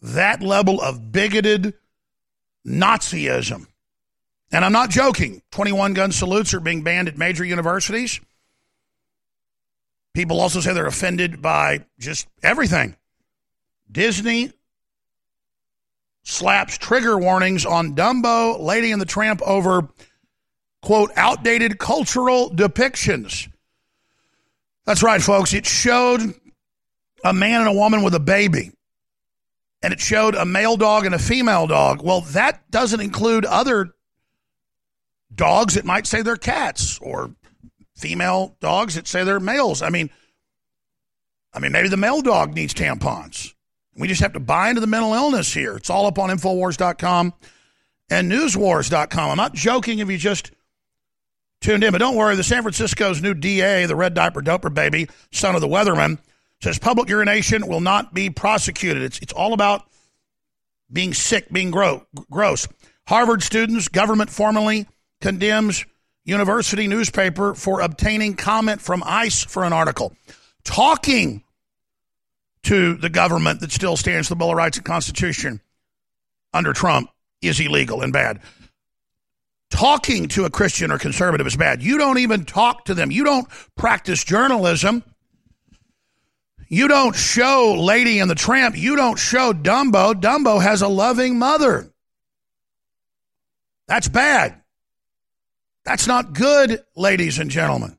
that level of bigoted Nazism. And I'm not joking. 21-gun salutes are being banned at major universities. People also say they're offended by just everything. Disney slaps trigger warnings on Dumbo, Lady and the Tramp over, quote, outdated cultural depictions. That's right, folks. It showed a man and a woman with a baby. And it showed a male dog and a female dog. Well, that doesn't include other dogs that might say they're cats, or female dogs that say they're males. I mean, maybe the male dog needs tampons. We just have to buy into the mental illness here. It's all up on InfoWars.com and NewsWars.com. I'm not joking if you just tuned in, but don't worry. The San Francisco's new DA, the red diaper doper baby, son of the weatherman, says public urination will not be prosecuted. It's all about being sick, being gross. Harvard students, government formally condemns university newspaper for obtaining comment from ICE for an article. Talking to the government that still stands for the Bill of Rights and Constitution under Trump is illegal and bad. Talking to a Christian or conservative is bad. You don't even talk to them. You don't practice journalism. You don't show Lady and the Tramp. You don't show Dumbo. Dumbo has a loving mother. That's bad. That's not good, ladies and gentlemen.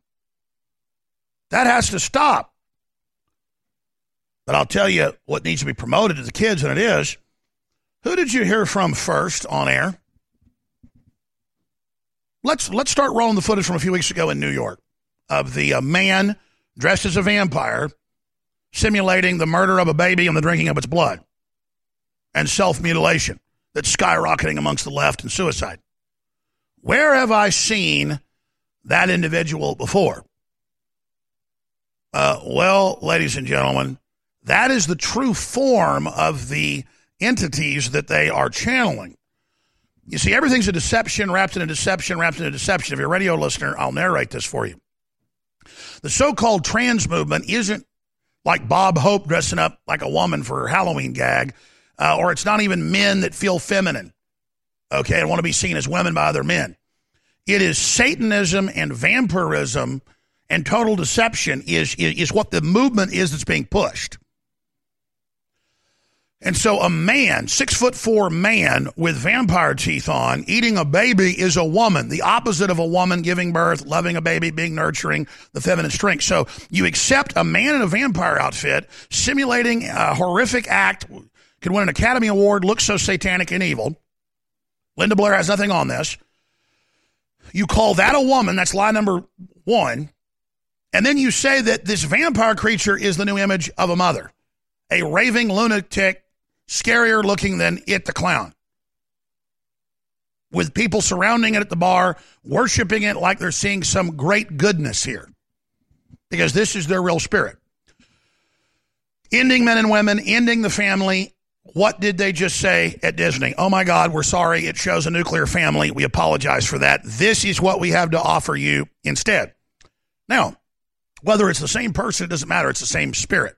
That has to stop. But I'll tell you what needs to be promoted to the kids, and it is, who did you hear from first on air? Let's start rolling the footage from a few weeks ago in New York of the man dressed as a vampire simulating the murder of a baby and the drinking of its blood and self-mutilation that's skyrocketing amongst the left and suicide. Where have I seen that individual before? Well, ladies and gentlemen, that is the true form of the entities that they are channeling. You see, everything's a deception wrapped in a deception wrapped in a deception. If you're a radio listener, I'll narrate this for you. The so-called trans movement isn't like Bob Hope dressing up like a woman for her Halloween gag, or it's not even men that feel feminine, okay, and want to be seen as women by other men. It is Satanism and vampirism and total deception is what the movement is that's being pushed. And so a man, 6'4" man with vampire teeth on, eating a baby is a woman. The opposite of a woman giving birth, loving a baby, being nurturing, the feminine strength. So you accept a man in a vampire outfit, simulating a horrific act, could win an Academy Award, looks so satanic and evil. Linda Blair has nothing on this. You call that a woman, that's lie number one. And then you say that this vampire creature is the new image of a mother. A raving lunatic, scarier looking than It the Clown. With people surrounding it at the bar, worshiping it like they're seeing some great goodness here. Because this is their real spirit. Ending men and women, ending the family. What did they just say at Disney? Oh my God, we're sorry. It shows a nuclear family. We apologize for that. This is what we have to offer you instead. Now, whether it's the same person, it doesn't matter. It's the same spirit.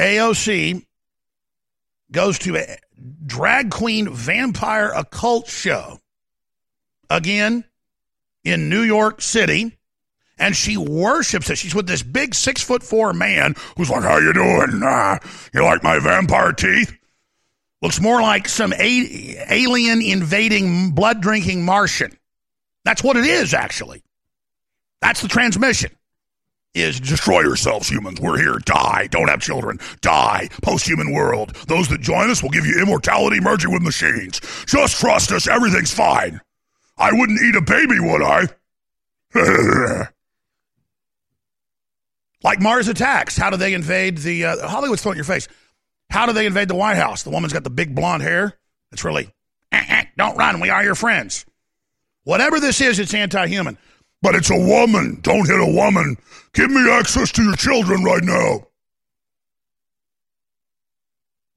AOC goes to a drag queen vampire occult show, again, in New York City, and she worships it. She's with this big 6'4" man who's like, how you doing? You like my vampire teeth? Looks more like some alien invading, blood-drinking Martian. That's what it is, actually. That's the transmission. Is destroy yourselves, humans. We're here. Die. Don't have children. Die. Post-human world. Those that join us will give you immortality merging with machines. Just trust us. Everything's fine. I wouldn't eat a baby, would I? Like Mars Attacks. How do they invade the... Hollywood's throwing your face. How do they invade the White House? The woman's got the big blonde hair. It's really... Don't run. We are your friends. Whatever this is, it's anti-human. But it's a woman. Don't hit a woman. Give me access to your children right now.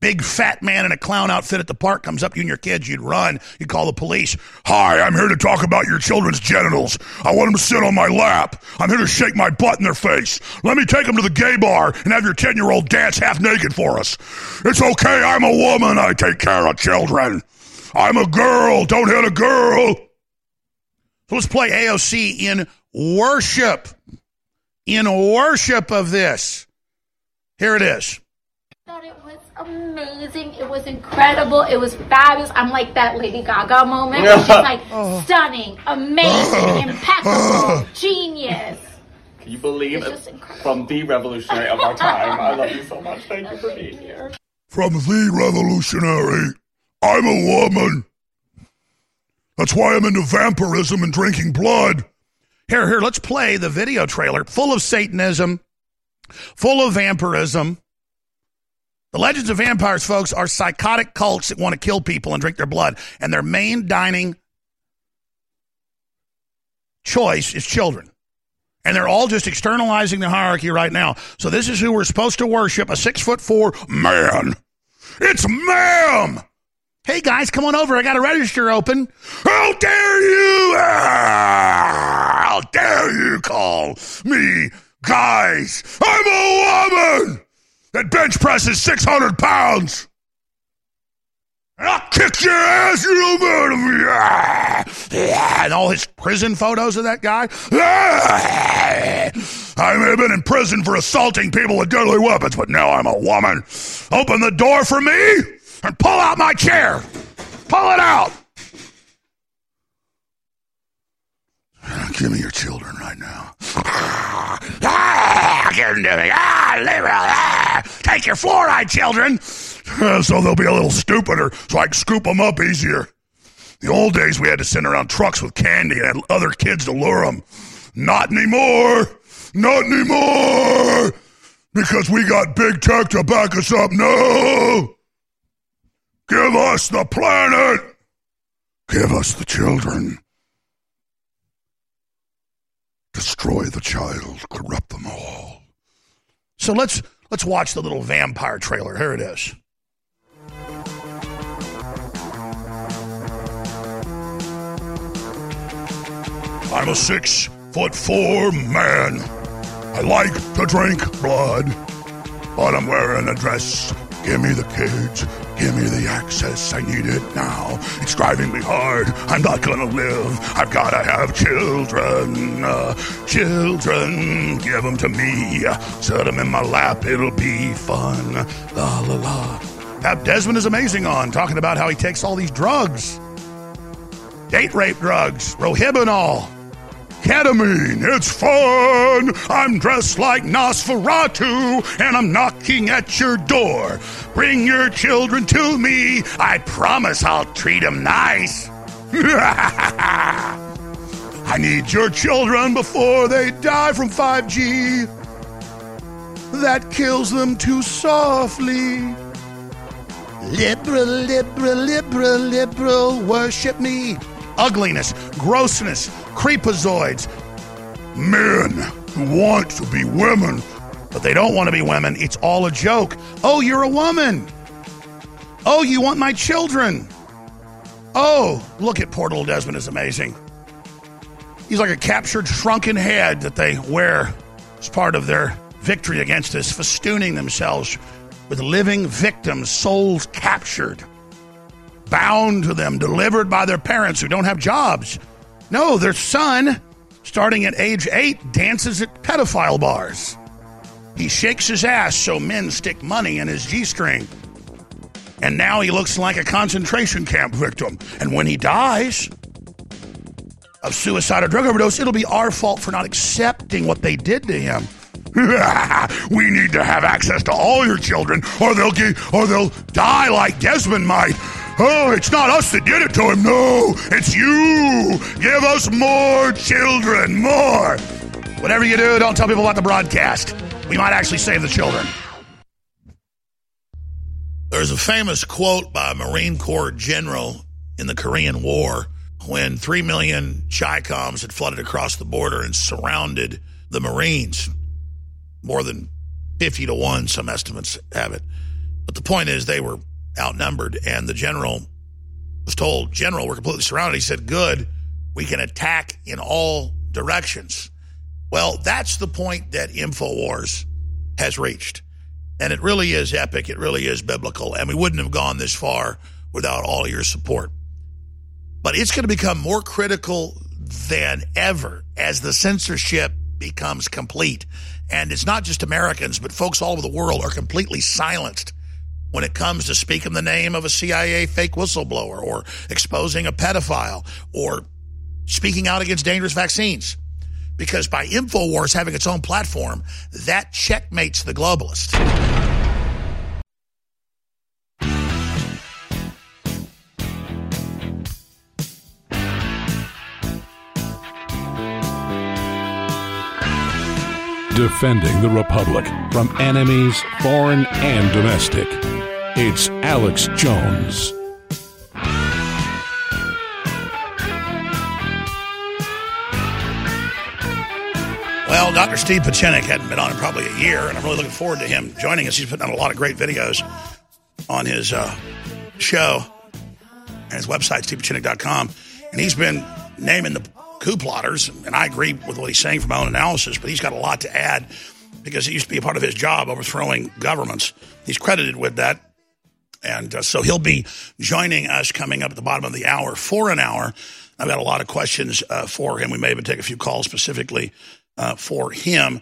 Big fat man in a clown outfit at the park comes up to you and your kids. You'd run. You'd call the police. Hi, I'm here to talk about your children's genitals. I want them to sit on my lap. I'm here to shake my butt in their face. Let me take them to the gay bar and have your 10-year-old dance half naked for us. It's okay. I'm a woman. I take care of children. I'm a girl. Don't hit a girl. So let's play AOC in worship of this. Here it is. I thought it was amazing. It was incredible. It was fabulous. I'm like that Lady Gaga moment. Yeah. She's like stunning, amazing, impeccable, genius. Can you believe it's from the revolutionary of our time? I love you so much. Thank you for being here. From the revolutionary, I'm a woman. That's why I'm into vampirism and drinking blood. Here, let's play the video trailer. Full of Satanism, full of vampirism. The legends of vampires, folks, are psychotic cults that want to kill people and drink their blood. And their main dining choice is children. And they're all just externalizing the hierarchy right now. So this is who we're supposed to worship, a 6'4" man. It's ma'am. Hey, guys, come on over. I got a register open. How dare you? How dare you call me guys? I'm a woman that bench presses 600 pounds. And I'll kick your ass, you little man. And all his prison photos of that guy. I may have been in prison for assaulting people with deadly weapons, but now I'm a woman. Open the door for me. And pull out my chair. Pull it out. Give me your children right now. Give them to me. Leave me. Take your fluoride children. So they'll be a little stupider so I can scoop them up easier. The old days we had to send around trucks with candy and had other kids to lure them. Not anymore. Not anymore. Because we got big tech to back us up. No. Give us the planet. Give us the children. Destroy the child. Corrupt them all. So let's watch the little vampire trailer. Here it is. I'm a 6'4" man. I like to drink blood, but I'm wearing a dress. Give me the kids. Give me the access. I need it now. It's driving me hard. I'm not gonna live. I've gotta have children. Children. Give them to me. Set them in my lap. It'll be fun. La la la. Have Desmond is amazing on talking about how he takes all these drugs. Date rape drugs. Rohibinol. Ketamine, it's fun. I'm dressed like Nosferatu, and I'm knocking at your door. Bring your children to me. I promise I'll treat them nice. I need your children before they die from 5G. That kills them too softly. Liberal, liberal, liberal, liberal, worship me. Ugliness, grossness, creepazoids. Men who want to be women, but they don't want to be women. It's all a joke. Oh, you're a woman. Oh, you want my children. Oh, look at poor little Desmond is amazing. He's like a captured, shrunken head that they wear as part of their victory against us, festooning themselves with living victims, souls captured. Bound to them, delivered by their parents who don't have jobs. No, their son, starting at age 8, dances at pedophile bars. He shakes his ass so men stick money in his G-string. And now he looks like a concentration camp victim. And when he dies of suicide or drug overdose, it'll be our fault for not accepting what they did to him. We need to have access to all your children, or they'll die like Desmond might. Oh, it's not us that did it to him. No, it's you. Give us more children, more. Whatever you do, don't tell people about the broadcast. We might actually save the children. There's a famous quote by Marine Corps General in the Korean War when 3 million ChiComs had flooded across the border and surrounded the Marines. More than 50 to 1, some estimates have it. But the point is they were outnumbered, and the general was told, "General, we're completely surrounded." He said, "Good, we can attack in all directions." Well, that's the point that InfoWars has reached. And it really is epic. It really is biblical. And we wouldn't have gone this far without all your support. But it's going to become more critical than ever as the censorship becomes complete. And it's not just Americans, but folks all over the world are completely silenced when it comes to speaking the name of a CIA fake whistleblower or exposing a pedophile or speaking out against dangerous vaccines. Because by InfoWars having its own platform, that checkmates the globalists. Defending the Republic from enemies, foreign and domestic. It's Alex Jones. Well, Dr. Steve Pieczenik hadn't been on in probably a year, and I'm really looking forward to him joining us. He's putting out a lot of great videos on his show and his website, StevePieczenik.com. And he's been naming the coup plotters, and I agree with what he's saying from my own analysis, but he's got a lot to add because it used to be a part of his job, overthrowing governments. He's credited with that. And so he'll be joining us coming up at the bottom of the hour for an hour. I've got a lot of questions for him. We may even take a few calls specifically for him.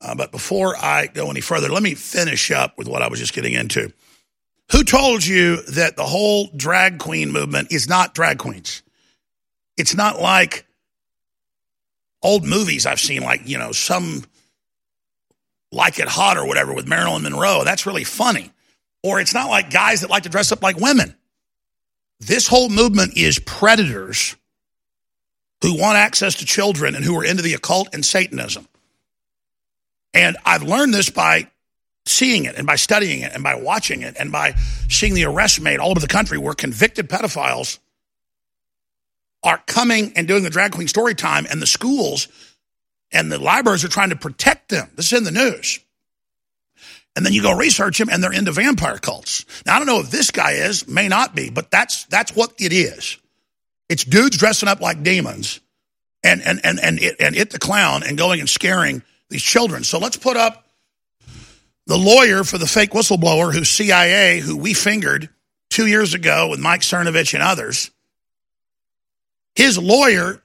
But before I go any further, let me finish up with what I was just getting into. Who told you that the whole drag queen movement is not drag queens? It's not like old movies I've seen, like, you know, some Like It Hot or whatever with Marilyn Monroe. That's really funny. Or it's not like guys that like to dress up like women. This whole movement is predators who want access to children and who are into the occult and Satanism. And I've learned this by seeing it and by studying it and by watching it and by seeing the arrests made all over the country where convicted pedophiles are coming and doing the drag queen story time, and the schools and the libraries are trying to protect them. This is in the news. And then you go research them, and they're into vampire cults. Now, I don't know if this guy is, may not be, but that's what it is. It's dudes dressing up like demons and it the clown and going and scaring these children. So let's put up the lawyer for the fake whistleblower who's CIA, who we fingered 2 years ago with Mike Cernovich and others. His lawyer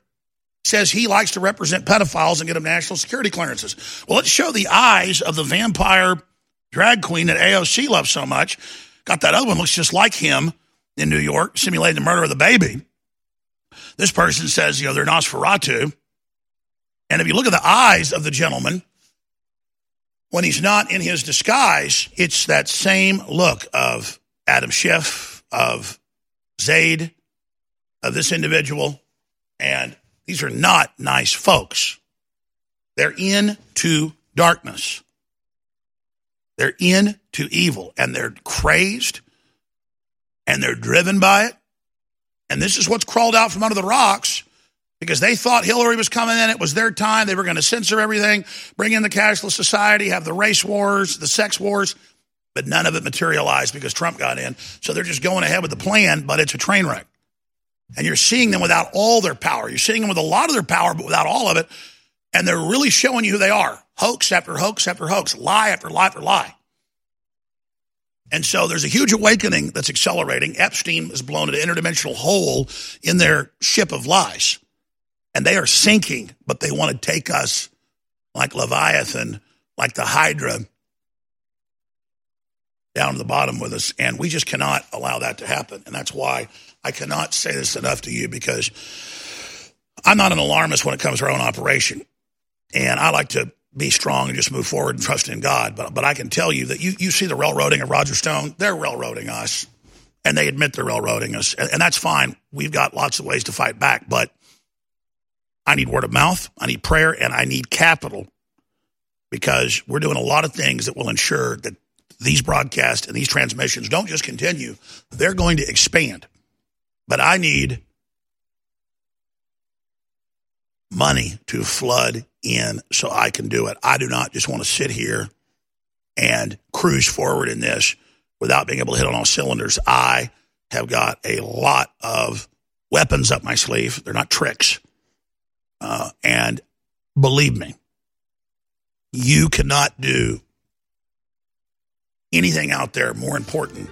says he likes to represent pedophiles and get them national security clearances. Well, let's show the eyes of the vampire drag queen that AOC loves so much. Got that other one, looks just like him in New York, simulating the murder of the baby. This person says, you know, they're Nosferatu. And if you look at the eyes of the gentleman, when he's not in his disguise, it's that same look of Adam Schiff, of Zaid, of this individual. And these are not nice folks. They're into darkness. They're into evil. And they're crazed. And they're driven by it. And this is what's crawled out from under the rocks, because they thought Hillary was coming in. It was their time. They were going to censor everything, bring in the cashless society, have the race wars, the sex wars, but none of it materialized because Trump got in. So they're just going ahead with the plan, but it's a train wreck. And you're seeing them without all their power. You're seeing them with a lot of their power, but without all of it. And they're really showing you who they are. Hoax after hoax after hoax, lie after lie after lie. And so there's a huge awakening that's accelerating. Epstein has blown an interdimensional hole in their ship of lies. And they are sinking, but they want to take us like Leviathan, like the Hydra, down to the bottom with us. And we just cannot allow that to happen. And that's why I cannot say this enough to you, because I'm not an alarmist when it comes to our own operation. And I like to be strong and just move forward and trust in God. But I can tell you that you see the railroading of Roger Stone. They're railroading us, and they admit they're railroading us. And that's fine. We've got lots of ways to fight back, but I need word of mouth, I need prayer, and I need capital, because we're doing a lot of things that will ensure that these broadcasts and these transmissions don't just continue. They're going to expand But I need money to flood in so I can do it. I do not just want to sit here and cruise forward in this without being able to hit on all cylinders. I have got a lot of weapons up my sleeve. They're not tricks. And believe me, you cannot do anything out there more important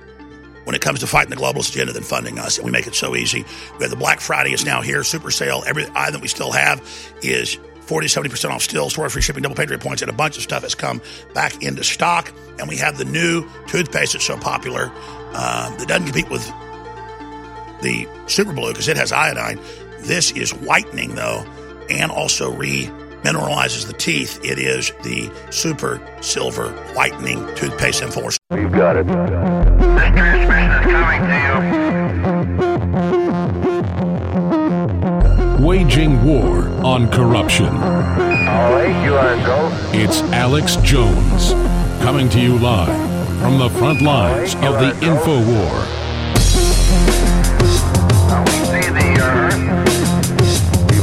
when it comes to fighting the globalist agenda than funding us. And we make it so easy. We have the Black Friday is now here, super sale. Every item that we still have is 40-70% off still, store free shipping, double Patriot points, and a bunch of stuff has come back into stock. And we have the new toothpaste that's so popular that doesn't compete with the Super Blue because it has iodine. This is whitening, though, and also remineralizes the teeth. It is the Super Silver Whitening Toothpaste Infowars. We've got it. The transmission is coming to you. Waging war on corruption. All right, you are go. It's Alex Jones coming to you live from the front lines of the InfoWar.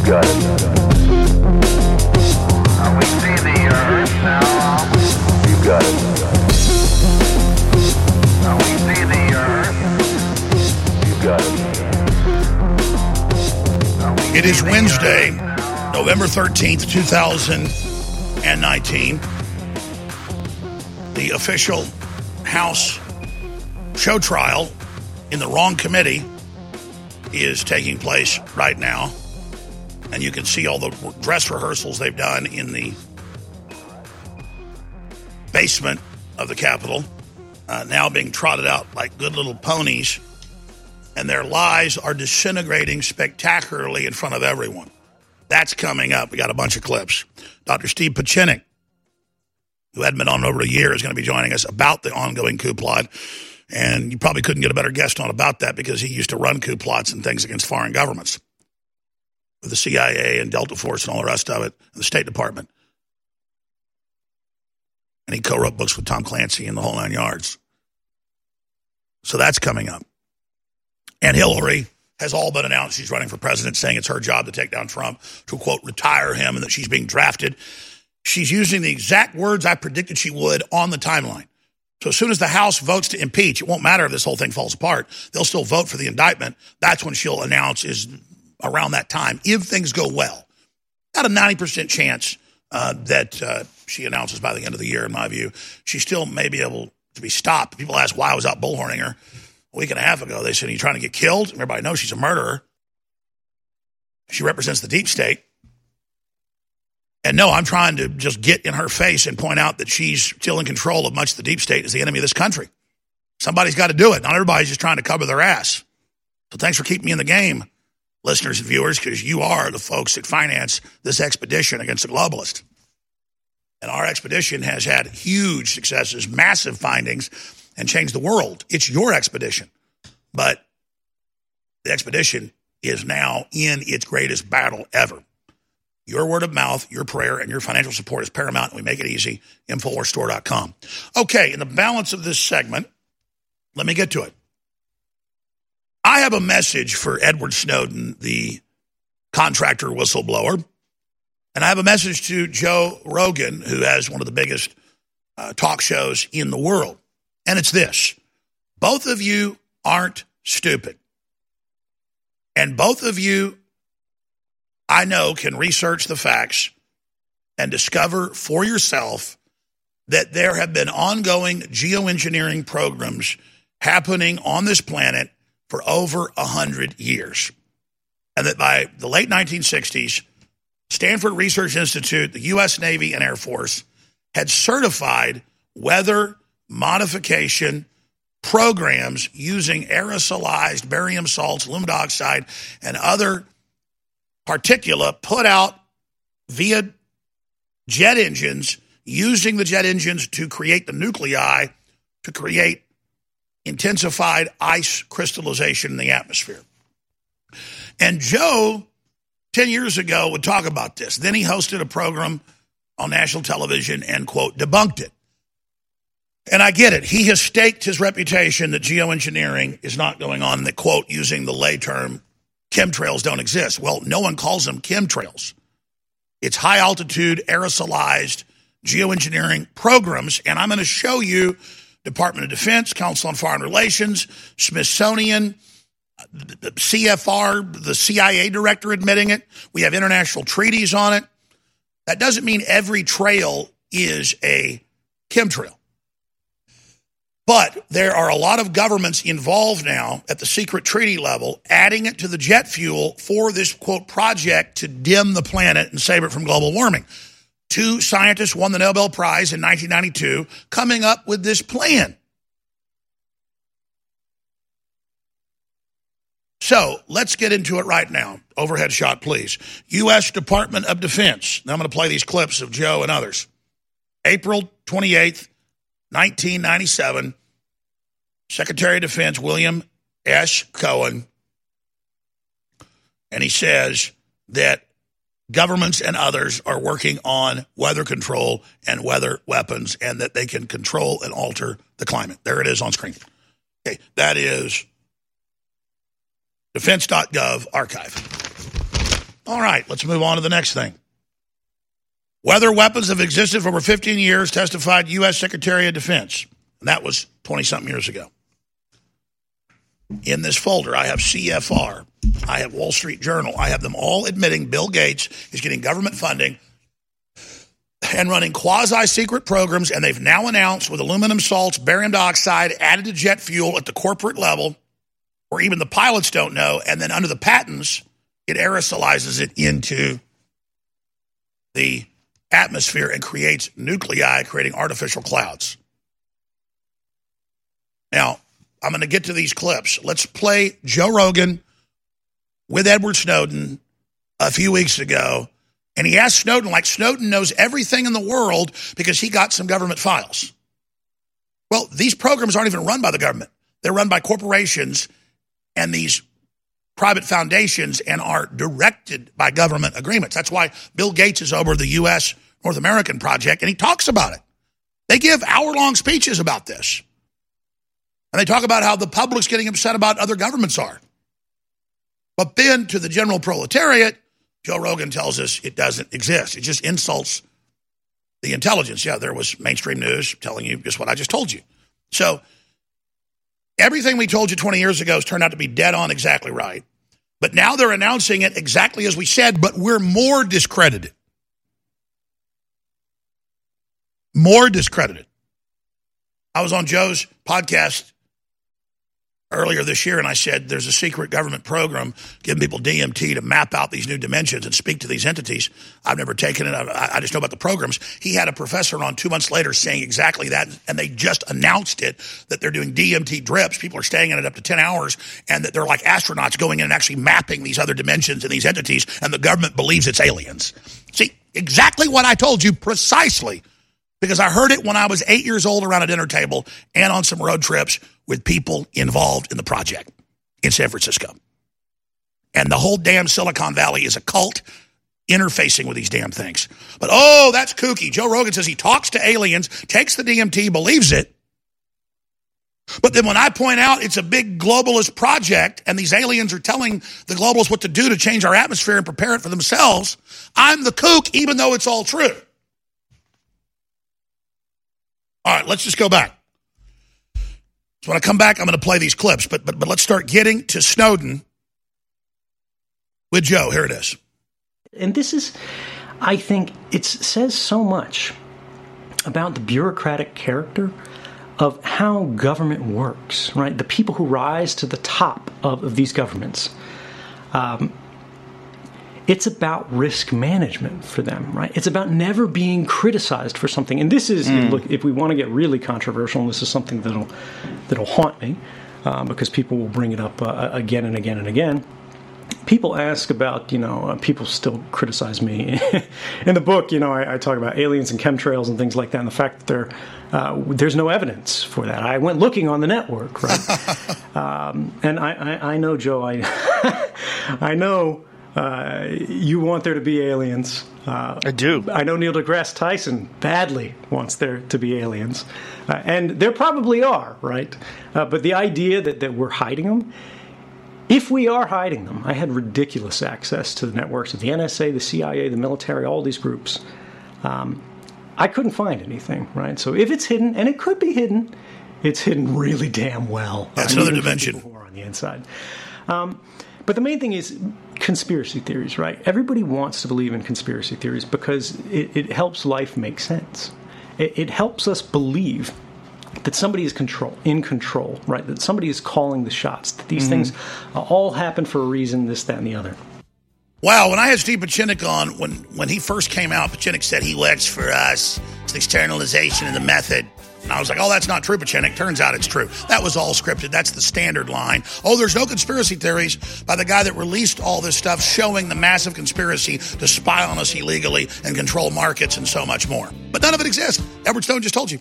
Got it. We see the earth now. You got it. We see the earth. You got it. It is Wednesday, November 13th, 2019. The official House show trial in the wrong committee is taking place right now. And you can see all the dress rehearsals they've done in the basement of the Capitol, now being trotted out like good little ponies. And their lies are disintegrating spectacularly in front of everyone. That's coming up. We got a bunch of clips. Dr. Steve Pieczenik, who hadn't been on over a year, is going to be joining us about the ongoing coup plot. And you probably couldn't get a better guest on about that because he used to run coup plots and things against foreign governments. The CIA and Delta Force and all the rest of it, and the State Department. And he co-wrote books with Tom Clancy and the whole nine yards. So that's coming up. And Hillary has all but announced she's running for president, saying it's her job to take down Trump, to, quote, retire him, and that she's being drafted. She's using the exact words I predicted she would on the timeline. So as soon as the House votes to impeach, it won't matter if this whole thing falls apart. They'll still vote for the indictment. That's when she'll announce is... around that time, if things go well. About a 90% chance that she announces by the end of the year, in my view. She still may be able to be stopped. People ask why I was out bullhorning her a week and a half ago. They said, are you trying to get killed? Everybody knows she's a murderer. She represents the deep state. And no, I'm trying to just get in her face and point out that she's still in control of much of the deep state as the enemy of this country. Somebody's got to do it. Not everybody's just trying to cover their ass. So thanks for keeping me in the game, listeners and viewers, because you are the folks that finance this expedition against the globalist. And our expedition has had huge successes, massive findings, and changed the world. It's your expedition. But the expedition is now in its greatest battle ever. Your word of mouth, your prayer, and your financial support is paramount, and we make it easy. InfoWarsStore.com. Okay, in the balance of this segment, let me get to it. I have a message for Edward Snowden, the contractor whistleblower, and I have a message to Joe Rogan, who has one of the biggest talk shows in the world, and it's this. Both of you aren't stupid, and both of you, I know, can research the facts and discover for yourself that there have been ongoing geoengineering programs happening on this planet for over 100 years, and that by the late 1960s, Stanford Research Institute, the U.S. Navy and Air Force, had certified weather modification programs using aerosolized barium salts, aluminum dioxide, and other particula put out via jet engines, using the jet engines to create the nuclei to create intensified ice crystallization in the atmosphere. And Joe, 10 years ago, would talk about this. Then he hosted a program on national television and, quote, debunked it. And I get it. He has staked his reputation that geoengineering is not going on, that, quote, using the lay term, chemtrails don't exist. Well, no one calls them chemtrails. It's high-altitude, aerosolized geoengineering programs, and I'm going to show you Department of Defense, Council on Foreign Relations, Smithsonian, CFR, the CIA director admitting it. We have international treaties on it. That doesn't mean every trail is a chemtrail. But there are a lot of governments involved now at the secret treaty level, adding it to the jet fuel for this, quote, project to dim the planet and save it from global warming. Two scientists won the Nobel Prize in 1992 coming up with this plan. So let's get into it right now. Overhead shot, please. U.S. Department of Defense. Now I'm going to play these clips of Joe and others. April 28th. 1997, Secretary of Defense William S. Cohen, and he says that governments and others are working on weather control and weather weapons and that they can control and alter the climate. There it is on screen. Okay, that is defense.gov archive. All right, let's move on to the next thing. Whether weapons have existed for over 15 years, testified U.S. Secretary of Defense. And that was 20-something years ago. In this folder, I have CFR. I have Wall Street Journal. I have them all admitting Bill Gates is getting government funding and running quasi-secret programs, and they've now announced with aluminum salts, barium dioxide added to jet fuel at the corporate level, or even the pilots don't know, and then under the patents, it aerosolizes it into the atmosphere and creates nuclei, creating artificial clouds. Now, I'm going to get to these clips. Let's play Joe Rogan with Edward Snowden a few weeks ago, and he asked Snowden, like Snowden knows everything in the world because he got some government files. Well, these programs aren't even run by the government. They're run by corporations and these private foundations and are directed by government agreements. That's why Bill Gates is over the U.S. North American project, and he talks about it. They give hour-long speeches about this. And they talk about how the public's getting upset about other governments are. But then to the general proletariat, Joe Rogan tells us it doesn't exist. It just insults the intelligence. Yeah, there was mainstream news telling you just what I just told you. So everything we told you 20 years ago has turned out to be dead on exactly right. But now they're announcing it exactly as we said, but we're more discredited. More discredited. I was on Joe's podcast earlier this year, and I said there's a secret government program giving people DMT to map out these new dimensions and speak to these entities. I've never taken it. I just know about the programs. He had a professor on 2 months later saying exactly that, and they just announced it, that they're doing DMT drips. People are staying in it up to 10 hours, and that they're like astronauts going in and actually mapping these other dimensions and these entities, and the government believes it's aliens. See, exactly what I told you precisely, because I heard it when I was 8 years old around a dinner table and on some road trips with people involved in the project in San Francisco. And the whole damn Silicon Valley is a cult interfacing with these damn things. But, oh, that's kooky. Joe Rogan says he talks to aliens, takes the DMT, believes it. But then when I point out it's a big globalist project and these aliens are telling the globalists what to do to change our atmosphere and prepare it for themselves, I'm the kook, even though it's all true. All right, let's just go back. So when I come back, I'm going to play these clips, but let's start getting to Snowden with Joe. Here it is. And this is, I think, it says so much about the bureaucratic character of how government works, right? The people who rise to the top of these governments. It's about risk management for them, right? It's about never being criticized for something. And this is, look, if we want to get really controversial, and this is something that'll haunt me because people will bring it up again and again and again. People ask about, people still criticize me. In the book, I talk about aliens and chemtrails and things like that, and the fact that there's no evidence for that. I went looking on the network, right? And I know, Joe, I know You want there to be aliens. I do. I know Neil deGrasse Tyson badly wants there to be aliens. And there probably are, right? But the idea that we're hiding them, if we are hiding them, I had ridiculous access to the networks of the NSA, the CIA, the military, all these groups. I couldn't find anything, right? So if it's hidden, and it could be hidden, it's hidden really damn well. That's another dimension. On the inside. But the main thing is conspiracy theories, right? Everybody wants to believe in conspiracy theories because it helps life make sense. It helps us believe that somebody is in control, right? That somebody is calling the shots, that these things all happen for a reason, this, that, and the other. Wow, when I had Steve Pieczenik on, when he first came out, Pieczenik said he works for us. It's the externalization of the method. And I was like, oh, that's not true, Pieczenik. Turns out it's true. That was all scripted. That's the standard line. Oh, there's no conspiracy theories by the guy that released all this stuff showing the massive conspiracy to spy on us illegally and control markets and so much more. But none of it exists. Edward Snowden just told you.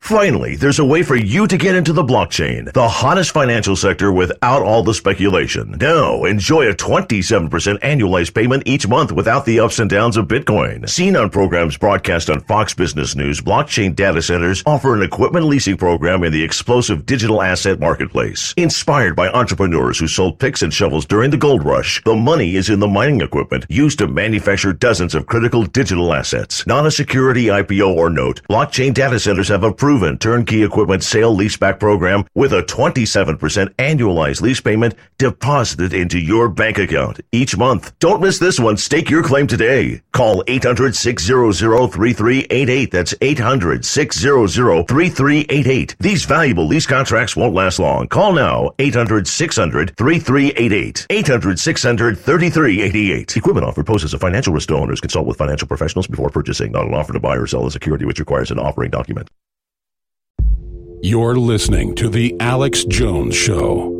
Finally, there's a way for you to get into the blockchain, the hottest financial sector without all the speculation. Now, enjoy a 27% annualized payment each month without the ups and downs of Bitcoin. Seen on programs broadcast on Fox Business News, blockchain data centers offer an equipment leasing program in the explosive digital asset marketplace. Inspired by entrepreneurs who sold picks and shovels during the gold rush, the money is in the mining equipment used to manufacture dozens of critical digital assets. Not a security, IPO, or note, blockchain data centers have approved turnkey equipment sale leaseback program with a 27% annualized lease payment deposited into your bank account each month. Don't miss this one. Stake your claim today. Call 800-600-3388. That's 800-600-3388. These valuable lease contracts won't last long. Call now. 800-600-3388. 800-600-3388. Equipment offered poses a financial risk to owners. Consult with financial professionals before purchasing. Not an offer to buy or sell a security which requires an offering document. You're listening to The Alex Jones Show.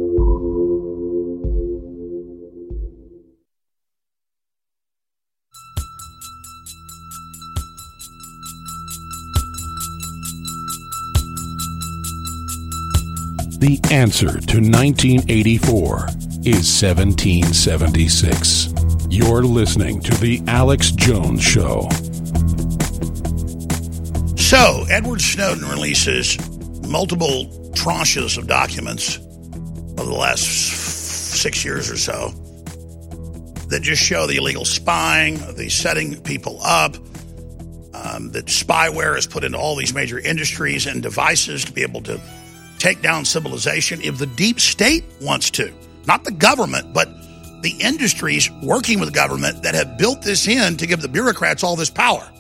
The answer to 1984 is 1776. You're listening to The Alex Jones Show. So, Edward Snowden releases multiple tranches of documents over the last 6 years or so that just show the illegal spying, the setting people up, that spyware is put into all these major industries and devices to be able to take down civilization if the deep state wants to. Not the government, but the industries working with the government that have built this in to give the bureaucrats all this power.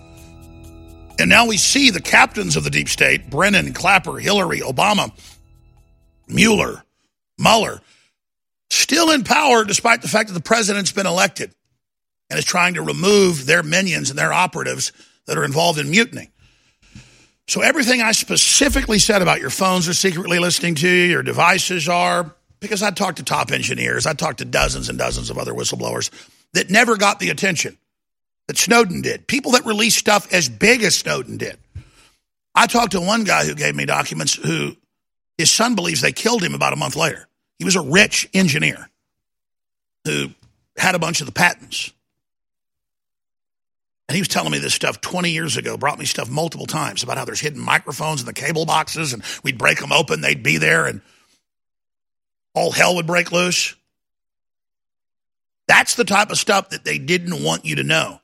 And now we see the captains of the deep state, Brennan, Clapper, Hillary, Obama, Mueller, still in power despite the fact that the president's been elected and is trying to remove their minions and their operatives that are involved in mutiny. So everything I specifically said about your phones are secretly listening to you, your devices are, because I talked to top engineers, I talked to dozens and dozens of other whistleblowers that never got the attention that Snowden did. People that released stuff as big as Snowden did. I talked to one guy who gave me documents who his son believes they killed him about a month later. He was a rich engineer who had a bunch of the patents. And he was telling me this stuff 20 years ago, brought me stuff multiple times about how there's hidden microphones in the cable boxes and we'd break them open, they'd be there, and all hell would break loose. That's the type of stuff that they didn't want you to know.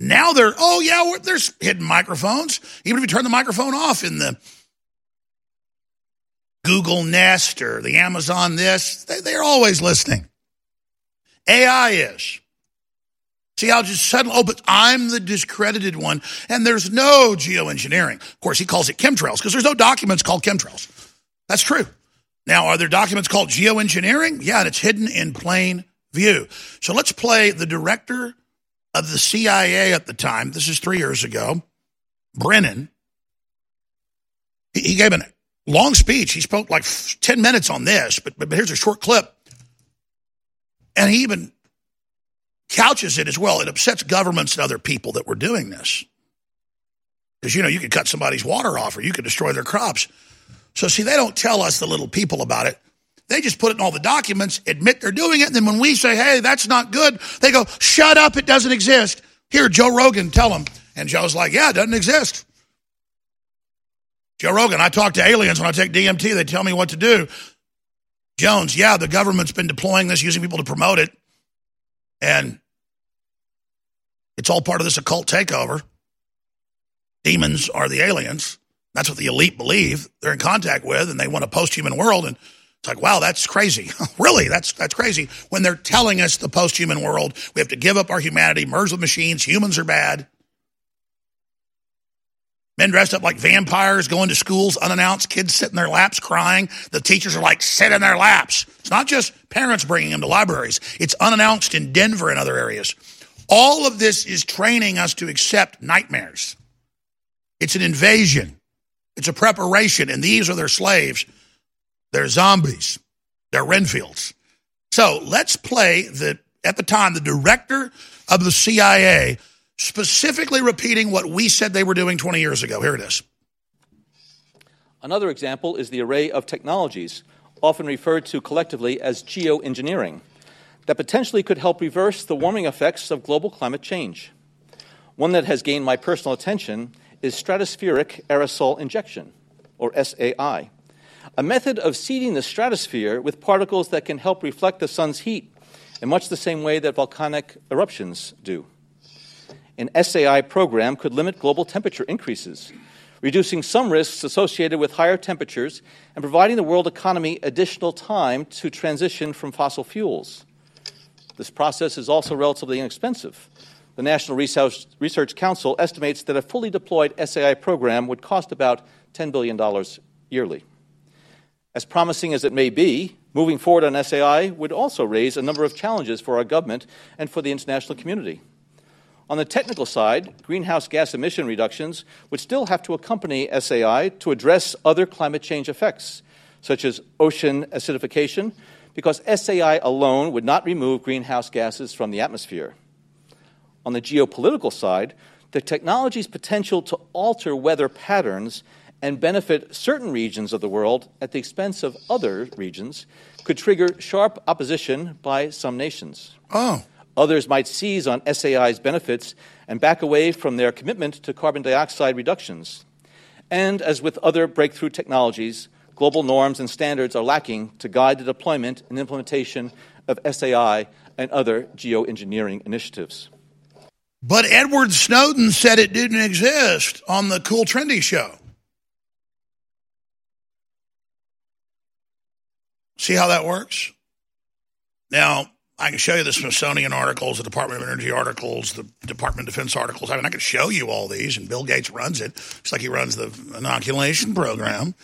Now they're, oh, yeah, there's hidden microphones. Even if you turn the microphone off in the Google Nest or the Amazon this, they're always listening. AI is. See, I'll just suddenly, oh, but I'm the discredited one, and there's no geoengineering. Of course, he calls it chemtrails because there's no documents called chemtrails. That's true. Now, are there documents called geoengineering? Yeah, and it's hidden in plain view. So let's play the director of the CIA at the time. This is 3 years ago, Brennan. He gave a long speech. He spoke like 10 minutes on this, but here's a short clip. And he even couches it as well. It upsets governments and other people that were doing this. Because, you know, you could cut somebody's water off or you could destroy their crops. So, see, they don't tell us, the little people, about it. They just put it in all the documents, admit they're doing it, and then when we say, hey, that's not good, they go, shut up, it doesn't exist. Here, Joe Rogan, tell him. And Joe's like, yeah, it doesn't exist. Joe Rogan, I talk to aliens when I take DMT. They tell me what to do. Jones, yeah, the government's been deploying this, using people to promote it, and it's all part of this occult takeover. Demons are the aliens. That's what the elite believe they're in contact with, and they want a post-human world. And it's like, wow, that's crazy. Really, that's crazy. When they're telling us the post-human world, we have to give up our humanity, merge with machines, humans are bad. Men dressed up like vampires going to schools unannounced, kids sit in their laps crying. The teachers are like, sit in their laps. It's not just parents bringing them to libraries. It's unannounced in Denver and other areas. All of this is training us to accept nightmares. It's an invasion. It's a preparation, and these are their slaves. They're zombies. They're Renfields. So let's play, at the time, the director of the CIA specifically repeating what we said they were doing 20 years ago. Here it is. Another example is the array of technologies, often referred to collectively as geoengineering, that potentially could help reverse the warming effects of global climate change. One that has gained my personal attention is stratospheric aerosol injection, or SAI, a method of seeding the stratosphere with particles that can help reflect the sun's heat in much the same way that volcanic eruptions do. An SAI program could limit global temperature increases, reducing some risks associated with higher temperatures and providing the world economy additional time to transition from fossil fuels. This process is also relatively inexpensive. The National Research Council estimates that a fully deployed SAI program would cost about $10 billion yearly. As promising as it may be, moving forward on SAI would also raise a number of challenges for our government and for the international community. On the technical side, greenhouse gas emission reductions would still have to accompany SAI to address other climate change effects, such as ocean acidification, because SAI alone would not remove greenhouse gases from the atmosphere. On the geopolitical side, the technology's potential to alter weather patterns and benefit certain regions of the world at the expense of other regions could trigger sharp opposition by some nations. Oh. Others might seize on SAI's benefits and back away from their commitment to carbon dioxide reductions. And as with other breakthrough technologies, global norms and standards are lacking to guide the deployment and implementation of SAI and other geoengineering initiatives. But Edward Snowden said it didn't exist on the Cool Trendy show. See how that works? Now, I can show you the Smithsonian articles, the Department of Energy articles, the Department of Defense articles. I mean, I could show you all these, and Bill Gates runs it. It's like he runs the inoculation program.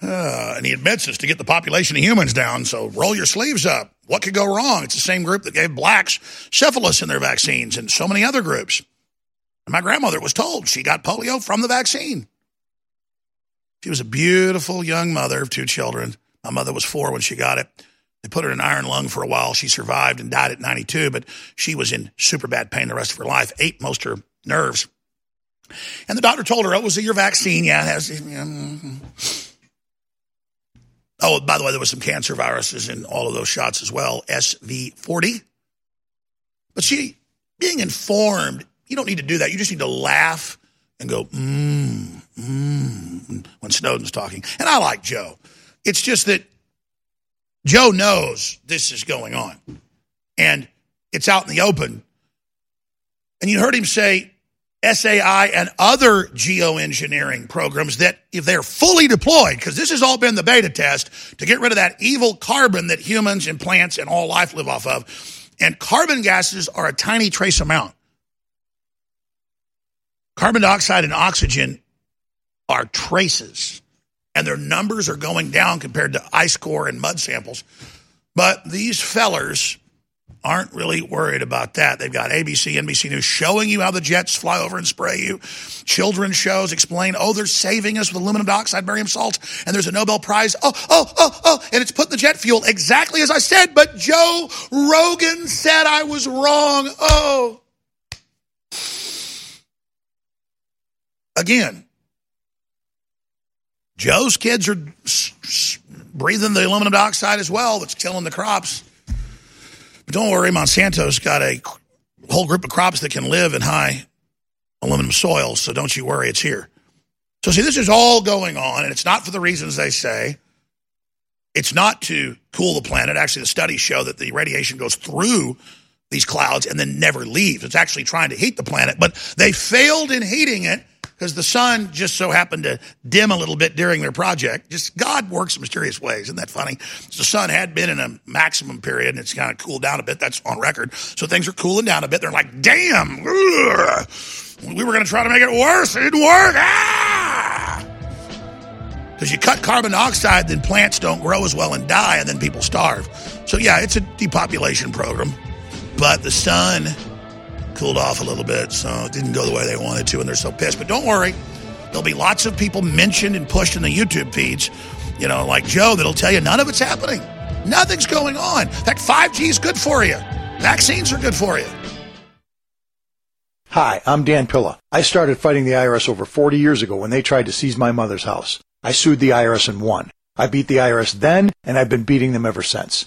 And he admits it's to get the population of humans down, so roll your sleeves up. What could go wrong? It's the same group that gave blacks syphilis in their vaccines and so many other groups. And my grandmother was told she got polio from the vaccine. She was a beautiful young mother of two children. My mother was 4 when she got it. They put her in an iron lung for a while. She survived and died at 92, but she was in super bad pain the rest of her life, ate most of her nerves. And the doctor told her, oh, was it your vaccine? Yeah, it has. Oh, by the way, there was some cancer viruses in all of those shots as well, SV40. But see, being informed, you don't need to do that. You just need to laugh and go, when Snowden's talking. And I like Joe. It's just that Joe knows this is going on, and it's out in the open. And you heard him say SAI and other geoengineering programs that if they're fully deployed, because this has all been the beta test to get rid of that evil carbon that humans and plants and all life live off of. And carbon gases are a tiny trace amount. Carbon dioxide and oxygen are traces, and their numbers are going down compared to ice core and mud samples. But these fellers aren't really worried about that. They've got ABC, NBC News showing you how the jets fly over and spray you. Children's shows explain, oh, they're saving us with aluminum dioxide, barium salt, and there's a Nobel Prize. Oh, and it's put in the jet fuel exactly as I said, but Joe Rogan said I was wrong. Oh. Again, Joe's kids are breathing the aluminum dioxide as well that's killing the crops. But don't worry, Monsanto's got a whole group of crops that can live in high aluminum soils, so don't you worry, it's here. So see, this is all going on, and it's not for the reasons they say. It's not to cool the planet. Actually, the studies show that the radiation goes through these clouds and then never leaves. It's actually trying to heat the planet, but they failed in heating it because the sun just so happened to dim a little bit during their project. Just God works in mysterious ways. Isn't that funny? So the sun had been in a maximum period, and it's kind of cooled down a bit. That's on record. So things are cooling down a bit. They're like, damn, we were going to try to make it worse. It didn't work. Because you cut carbon dioxide, then plants don't grow as well and die, and then people starve. So, yeah, it's a depopulation program. But the sun cooled off a little bit, so it didn't go the way they wanted to, and they're so pissed. But don't worry, there'll be lots of people mentioned and pushed in the YouTube feeds, you know, like Joe, that'll tell you none of it's happening. Nothing's going on. In fact, 5G is good for you. Vaccines are good for you. Hi, I'm Dan Pilla. I started fighting the IRS over 40 years ago when they tried to seize my mother's house. I sued the IRS and won. I beat the IRS then, and I've been beating them ever since.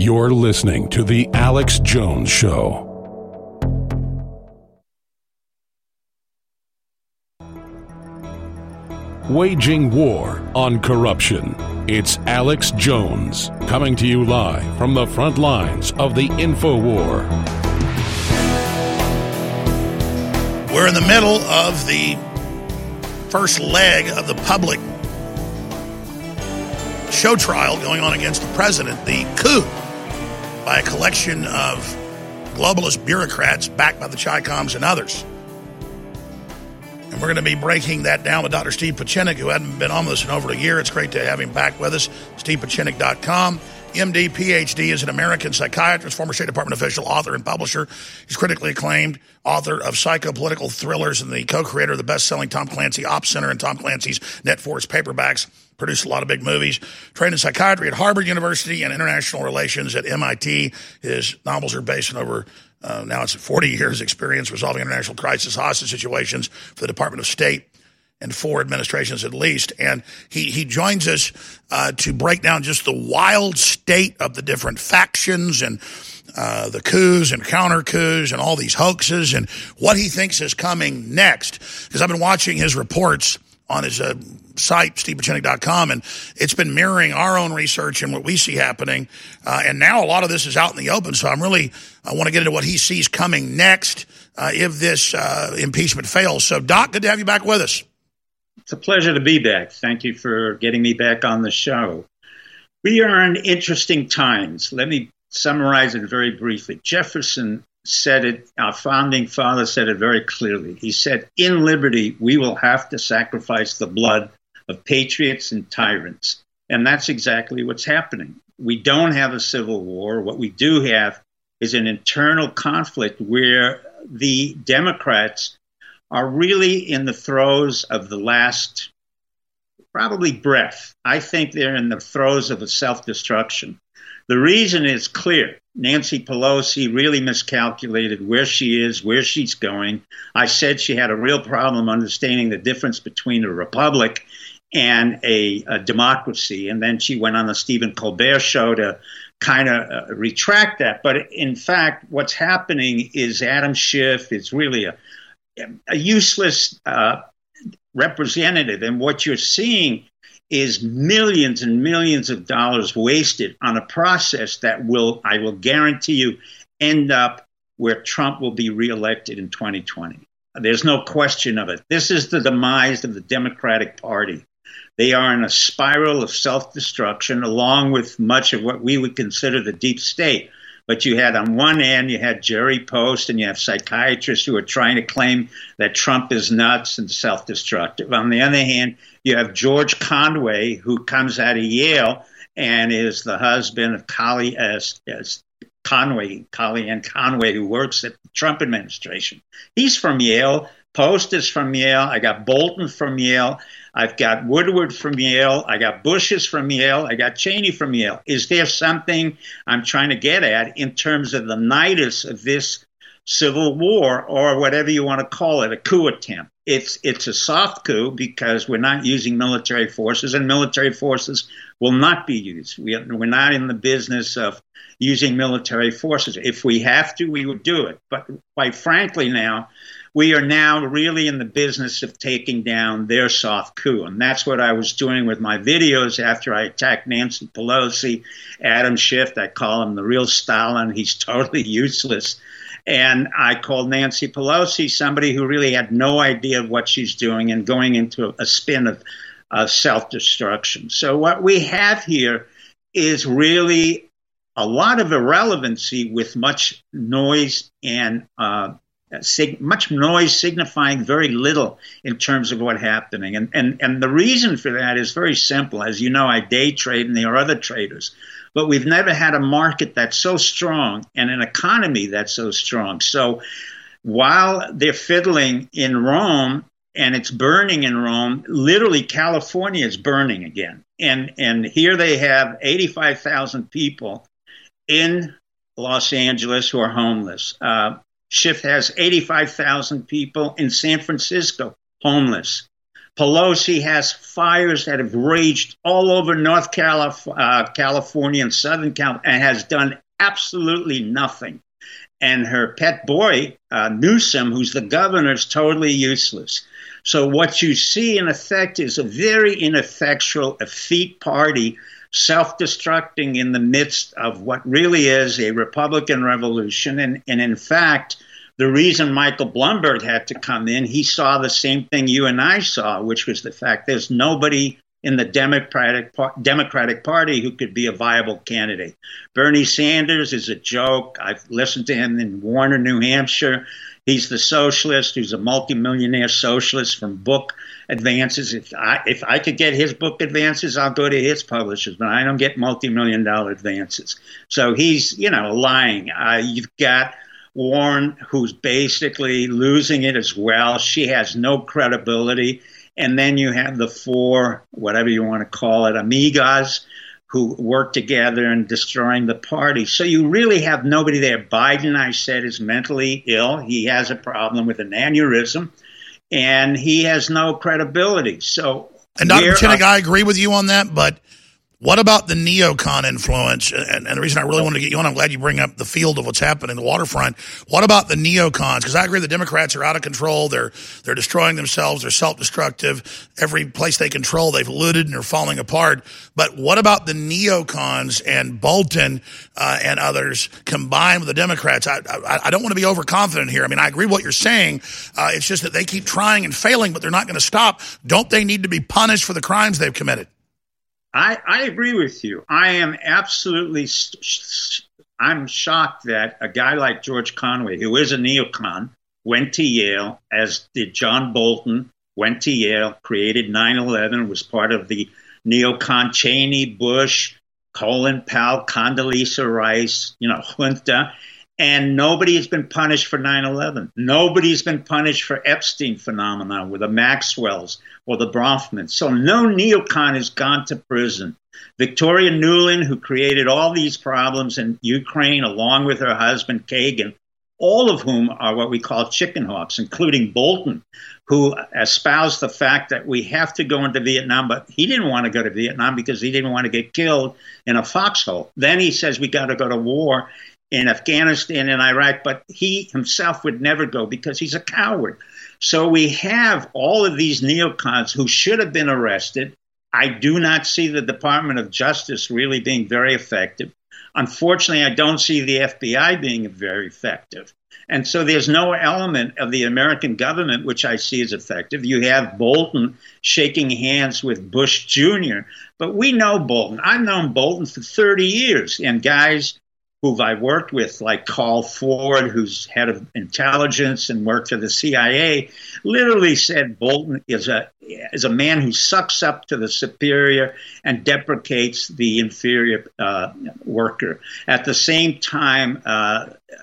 You're listening to The Alex Jones Show. Waging war on corruption. It's Alex Jones coming to you live from the front lines of the InfoWar. We're in the middle of the first leg of the public show trial going on against the president, the coup by a collection of globalist bureaucrats backed by the ChiComs and others. And we're going to be breaking that down with Dr. Steve Pieczenik, who hadn't been on with us in over a year. It's great to have him back with us. StevePieczenik.com. MD, PhD, is an American psychiatrist, former State Department official, author, and publisher. He's critically acclaimed author of psychopolitical thrillers and the co-creator of the best-selling Tom Clancy Op Center and Tom Clancy's Net Force paperbacks. Produced a lot of big movies. Trained in psychiatry at Harvard University and international relations at MIT. His novels are based on over, now it's 40 years' experience resolving international crisis, hostage situations for the Department of State and four administrations at least. And he joins us to break down just the wild state of the different factions and the coups and counter-coups and all these hoaxes and what he thinks is coming next. Because I've been watching his reports on his site, StevePieczenik.com, and it's been mirroring our own research and what we see happening. And now a lot of this is out in the open, so I want to get into what he sees coming next if this impeachment fails. So, Doc, good to have you back with us. It's a pleasure to be back. Thank you for getting me back on the show. We are in interesting times. Let me summarize it very briefly. Jefferson said it, our founding father said it very clearly. He said, in liberty, we will have to sacrifice the blood of patriots and tyrants. And that's exactly what's happening. We don't have a civil war. What we do have is an internal conflict where the Democrats are really in the throes of the last, probably breath. I think they're in the throes of a self-destruction. The reason is clear. Nancy Pelosi really miscalculated where she is, where she's going. I said she had a real problem understanding the difference between a republic and a democracy. And then she went on the Stephen Colbert show to kind of retract that. But in fact, what's happening is Adam Schiff is really a useless representative. And what you're seeing is millions and millions of dollars wasted on a process that will, I will guarantee you, end up where Trump will be reelected in 2020. There's no question of it. This is the demise of the Democratic Party. They are in a spiral of self-destruction, along with much of what we would consider the deep state. But you had, on one end, you had Jerry Post, and you have psychiatrists who are trying to claim that Trump is nuts and self-destructive. On the other hand, you have George Conway, who comes out of Yale and is the husband of Kellyanne Conway, who works at the Trump administration. He's from Yale. Post is from Yale. I got Bolton from Yale. I've got Woodward from Yale. I got Bush is from Yale. I got Cheney from Yale. Is there something I'm trying to get at in terms of the nidus of this civil war, or whatever you want to call it, a coup attempt? It's a soft coup because we're not using military forces, and military forces will not be used. We're not in the business of using military forces. If we have to, we would do it. But quite frankly now, we are now really in the business of taking down their soft coup. And that's what I was doing with my videos after I attacked Nancy Pelosi, Adam Schiff. I call him the real Stalin. He's totally useless. And I called Nancy Pelosi somebody who really had no idea of what she's doing and going into a spin of self-destruction. So what we have here is really a lot of irrelevancy with much noise and much noise signifying very little in terms of what's happening. And the reason for that is very simple. As you know, I day trade and there are other traders, but we've never had a market that's so strong and an economy that's so strong. So while they're fiddling in Rome and it's burning in Rome, literally California is burning again. And here they have 85,000 people in Los Angeles who are homeless. Schiff has 85,000 people in San Francisco, homeless. Pelosi has fires that have raged all over North California and Southern California and has done absolutely nothing. And her pet boy, Newsom, who's the governor, is totally useless. So what you see in effect is a very ineffectual, effete party self-destructing in the midst of what really is a Republican revolution. And in fact, the reason Michael Bloomberg had to come in, he saw the same thing you and I saw, which was the fact there's nobody in the Democratic Party who could be a viable candidate. Bernie Sanders is a joke. I've listened to him in Warner, New Hampshire. He's the socialist who's a multimillionaire socialist from book advances. If I could get his book advances, I'll go to his publishers, but I don't get multimillion-dollar advances. So he's, lying. You've got Warren, who's basically losing it as well. She has no credibility. And then you have the four, whatever you want to call it, amigos who work together in destroying the party. So you really have nobody there. Biden, I said, is mentally ill. He has a problem with an aneurysm, and he has no credibility. So, and Dr. Pieczenik, I agree with you on that, but what about the neocon influence? And the reason I really wanted to get you on, I'm glad you bring up the field of what's happening, the waterfront. What about the neocons? Because I agree the Democrats are out of control. They're destroying themselves. They're self-destructive. Every place they control, they've looted and they're falling apart. But what about the neocons and Bolton and others combined with the Democrats? I don't want to be overconfident here. I mean, I agree with what you're saying. It's just that they keep trying and failing, but they're not going to stop. Don't they need to be punished for the crimes they've committed? I agree with you. I am absolutely I'm shocked that a guy like George Conway, who is a neocon, went to Yale, as did John Bolton, went to Yale, created 9/11, was part of the neocon Cheney, Bush, Colin Powell, Condoleezza Rice, junta. And nobody has been punished for 9/11. Nobody's been punished for Epstein phenomena with the Maxwells or the Bronfmans. So no neocon has gone to prison. Victoria Nuland, who created all these problems in Ukraine, along with her husband, Kagan, all of whom are what we call chicken hawks, including Bolton, who espoused the fact that we have to go into Vietnam, but he didn't want to go to Vietnam because he didn't want to get killed in a foxhole. Then he says we got to go to war in Afghanistan and Iraq, but he himself would never go because he's a coward. So we have all of these neocons who should have been arrested. I do not see the Department of Justice really being very effective. Unfortunately, I don't see the FBI being very effective. And so there's no element of the American government which I see as effective. You have Bolton shaking hands with Bush Jr., but we know Bolton. I've known Bolton for 30 years, and guys who I worked with, like Carl Ford, who's head of intelligence and worked for the CIA, literally said Bolton is a man who sucks up to the superior and deprecates the inferior worker. At the same time,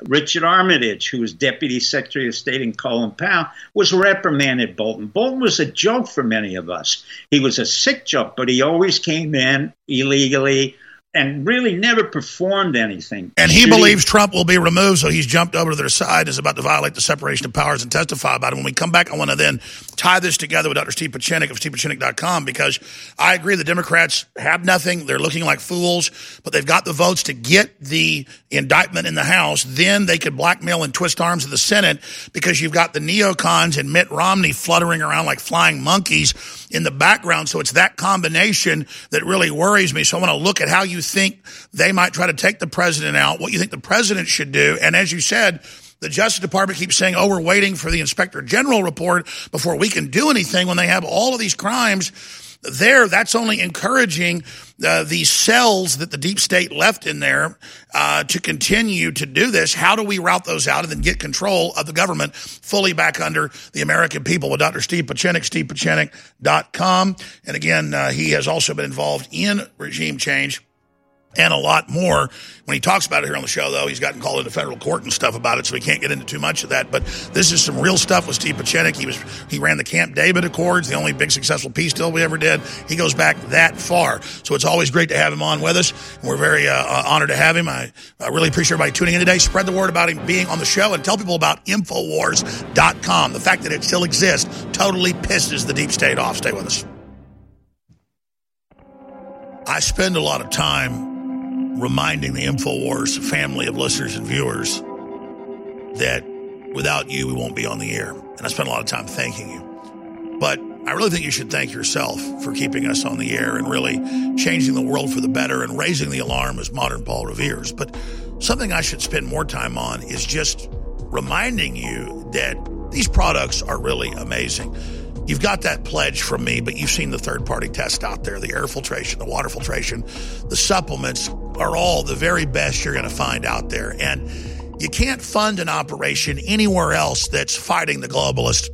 Richard Armitage, who was Deputy Secretary of State in Colin Powell, was reprimanded Bolton. Bolton was a joke for many of us. He was a sick joke, but he always came in illegally and really never performed anything. And he believes Trump will be removed, so he's jumped over to their side, is about to violate the separation of powers and testify about it. When we come back, I want to then tie this together with Dr. Steve Pieczenik of StevePieczenik.com, because I agree the Democrats have nothing. They're looking like fools, but they've got the votes to get the indictment in the House. Then they could blackmail and twist arms of the Senate, because you've got the neocons and Mitt Romney fluttering around like flying monkeys in the background. So it's that combination that really worries me. So I want to look at how you think they might try to take the president out, what you think the president should do. And as you said, the Justice Department keeps saying, oh, we're waiting for the Inspector General report before we can do anything, when they have all of these crimes there. That's only encouraging these cells that the deep state left in there to continue to do this. How do we route those out and then get control of the government fully back under the American people? With Dr. Steve Pieczenik, StevePieczenik.com. And again, he has also been involved in regime change and a lot more. When he talks about it here on the show, though, he's gotten called into federal court and stuff about it, so we can't get into too much of that. But this is some real stuff with Steve Pieczenik. He ran the Camp David Accords, the only big successful peace deal we ever did. He goes back that far. So it's always great to have him on with us. And we're very honored to have him. I really appreciate everybody tuning in today. Spread the word about him being on the show, and tell people about InfoWars.com. The fact that it still exists totally pisses the deep state off. Stay with us. I spend a lot of time reminding the InfoWars family of listeners and viewers that without you, we won't be on the air. And I spent a lot of time thanking you. But I really think you should thank yourself for keeping us on the air and really changing the world for the better and raising the alarm, as modern Paul reveres. But something I should spend more time on is just reminding you that these products are really amazing. You've got that pledge from me, but you've seen the third-party test out there, the air filtration, the water filtration. The supplements are all the very best you're going to find out there. And you can't fund an operation anywhere else that's fighting the globalists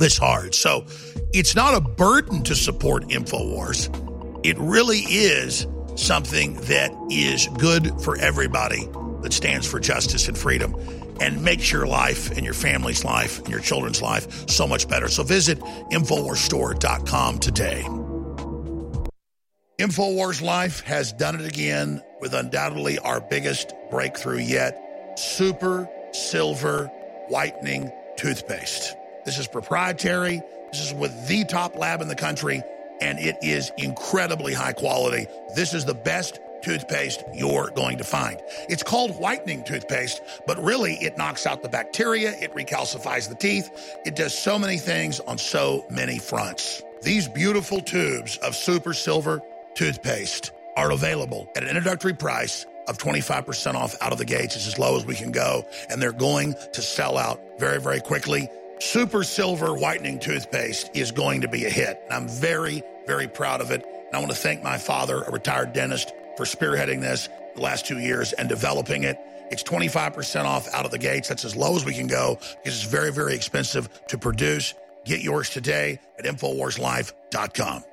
this hard. So it's not a burden to support InfoWars. It really is something that is good for everybody, that stands for justice and freedom and makes your life and your family's life and your children's life so much better. So visit InfoWarsStore.com today. InfoWars Life has done it again with undoubtedly our biggest breakthrough yet: Super Silver Whitening Toothpaste. This is proprietary. This is with the top lab in the country, and it is incredibly high quality. This is the best toothpaste you're going to find. It's called whitening toothpaste, but really it knocks out the bacteria, it recalcifies the teeth, it does so many things on so many fronts. These beautiful tubes of Super Silver toothpaste are available at an introductory price of 25% off out of the gates. It's as low as we can go, and they're going to sell out very, very quickly. Super Silver Whitening Toothpaste is going to be a hit, and I'm very, very proud of it. And I want to thank my father, a retired dentist, for spearheading this. the last 2 years and developing it. It's 25% off out of the gates. That's as low as we can go because it's very, very expensive to produce. Get yours today at InfoWarsLife.com.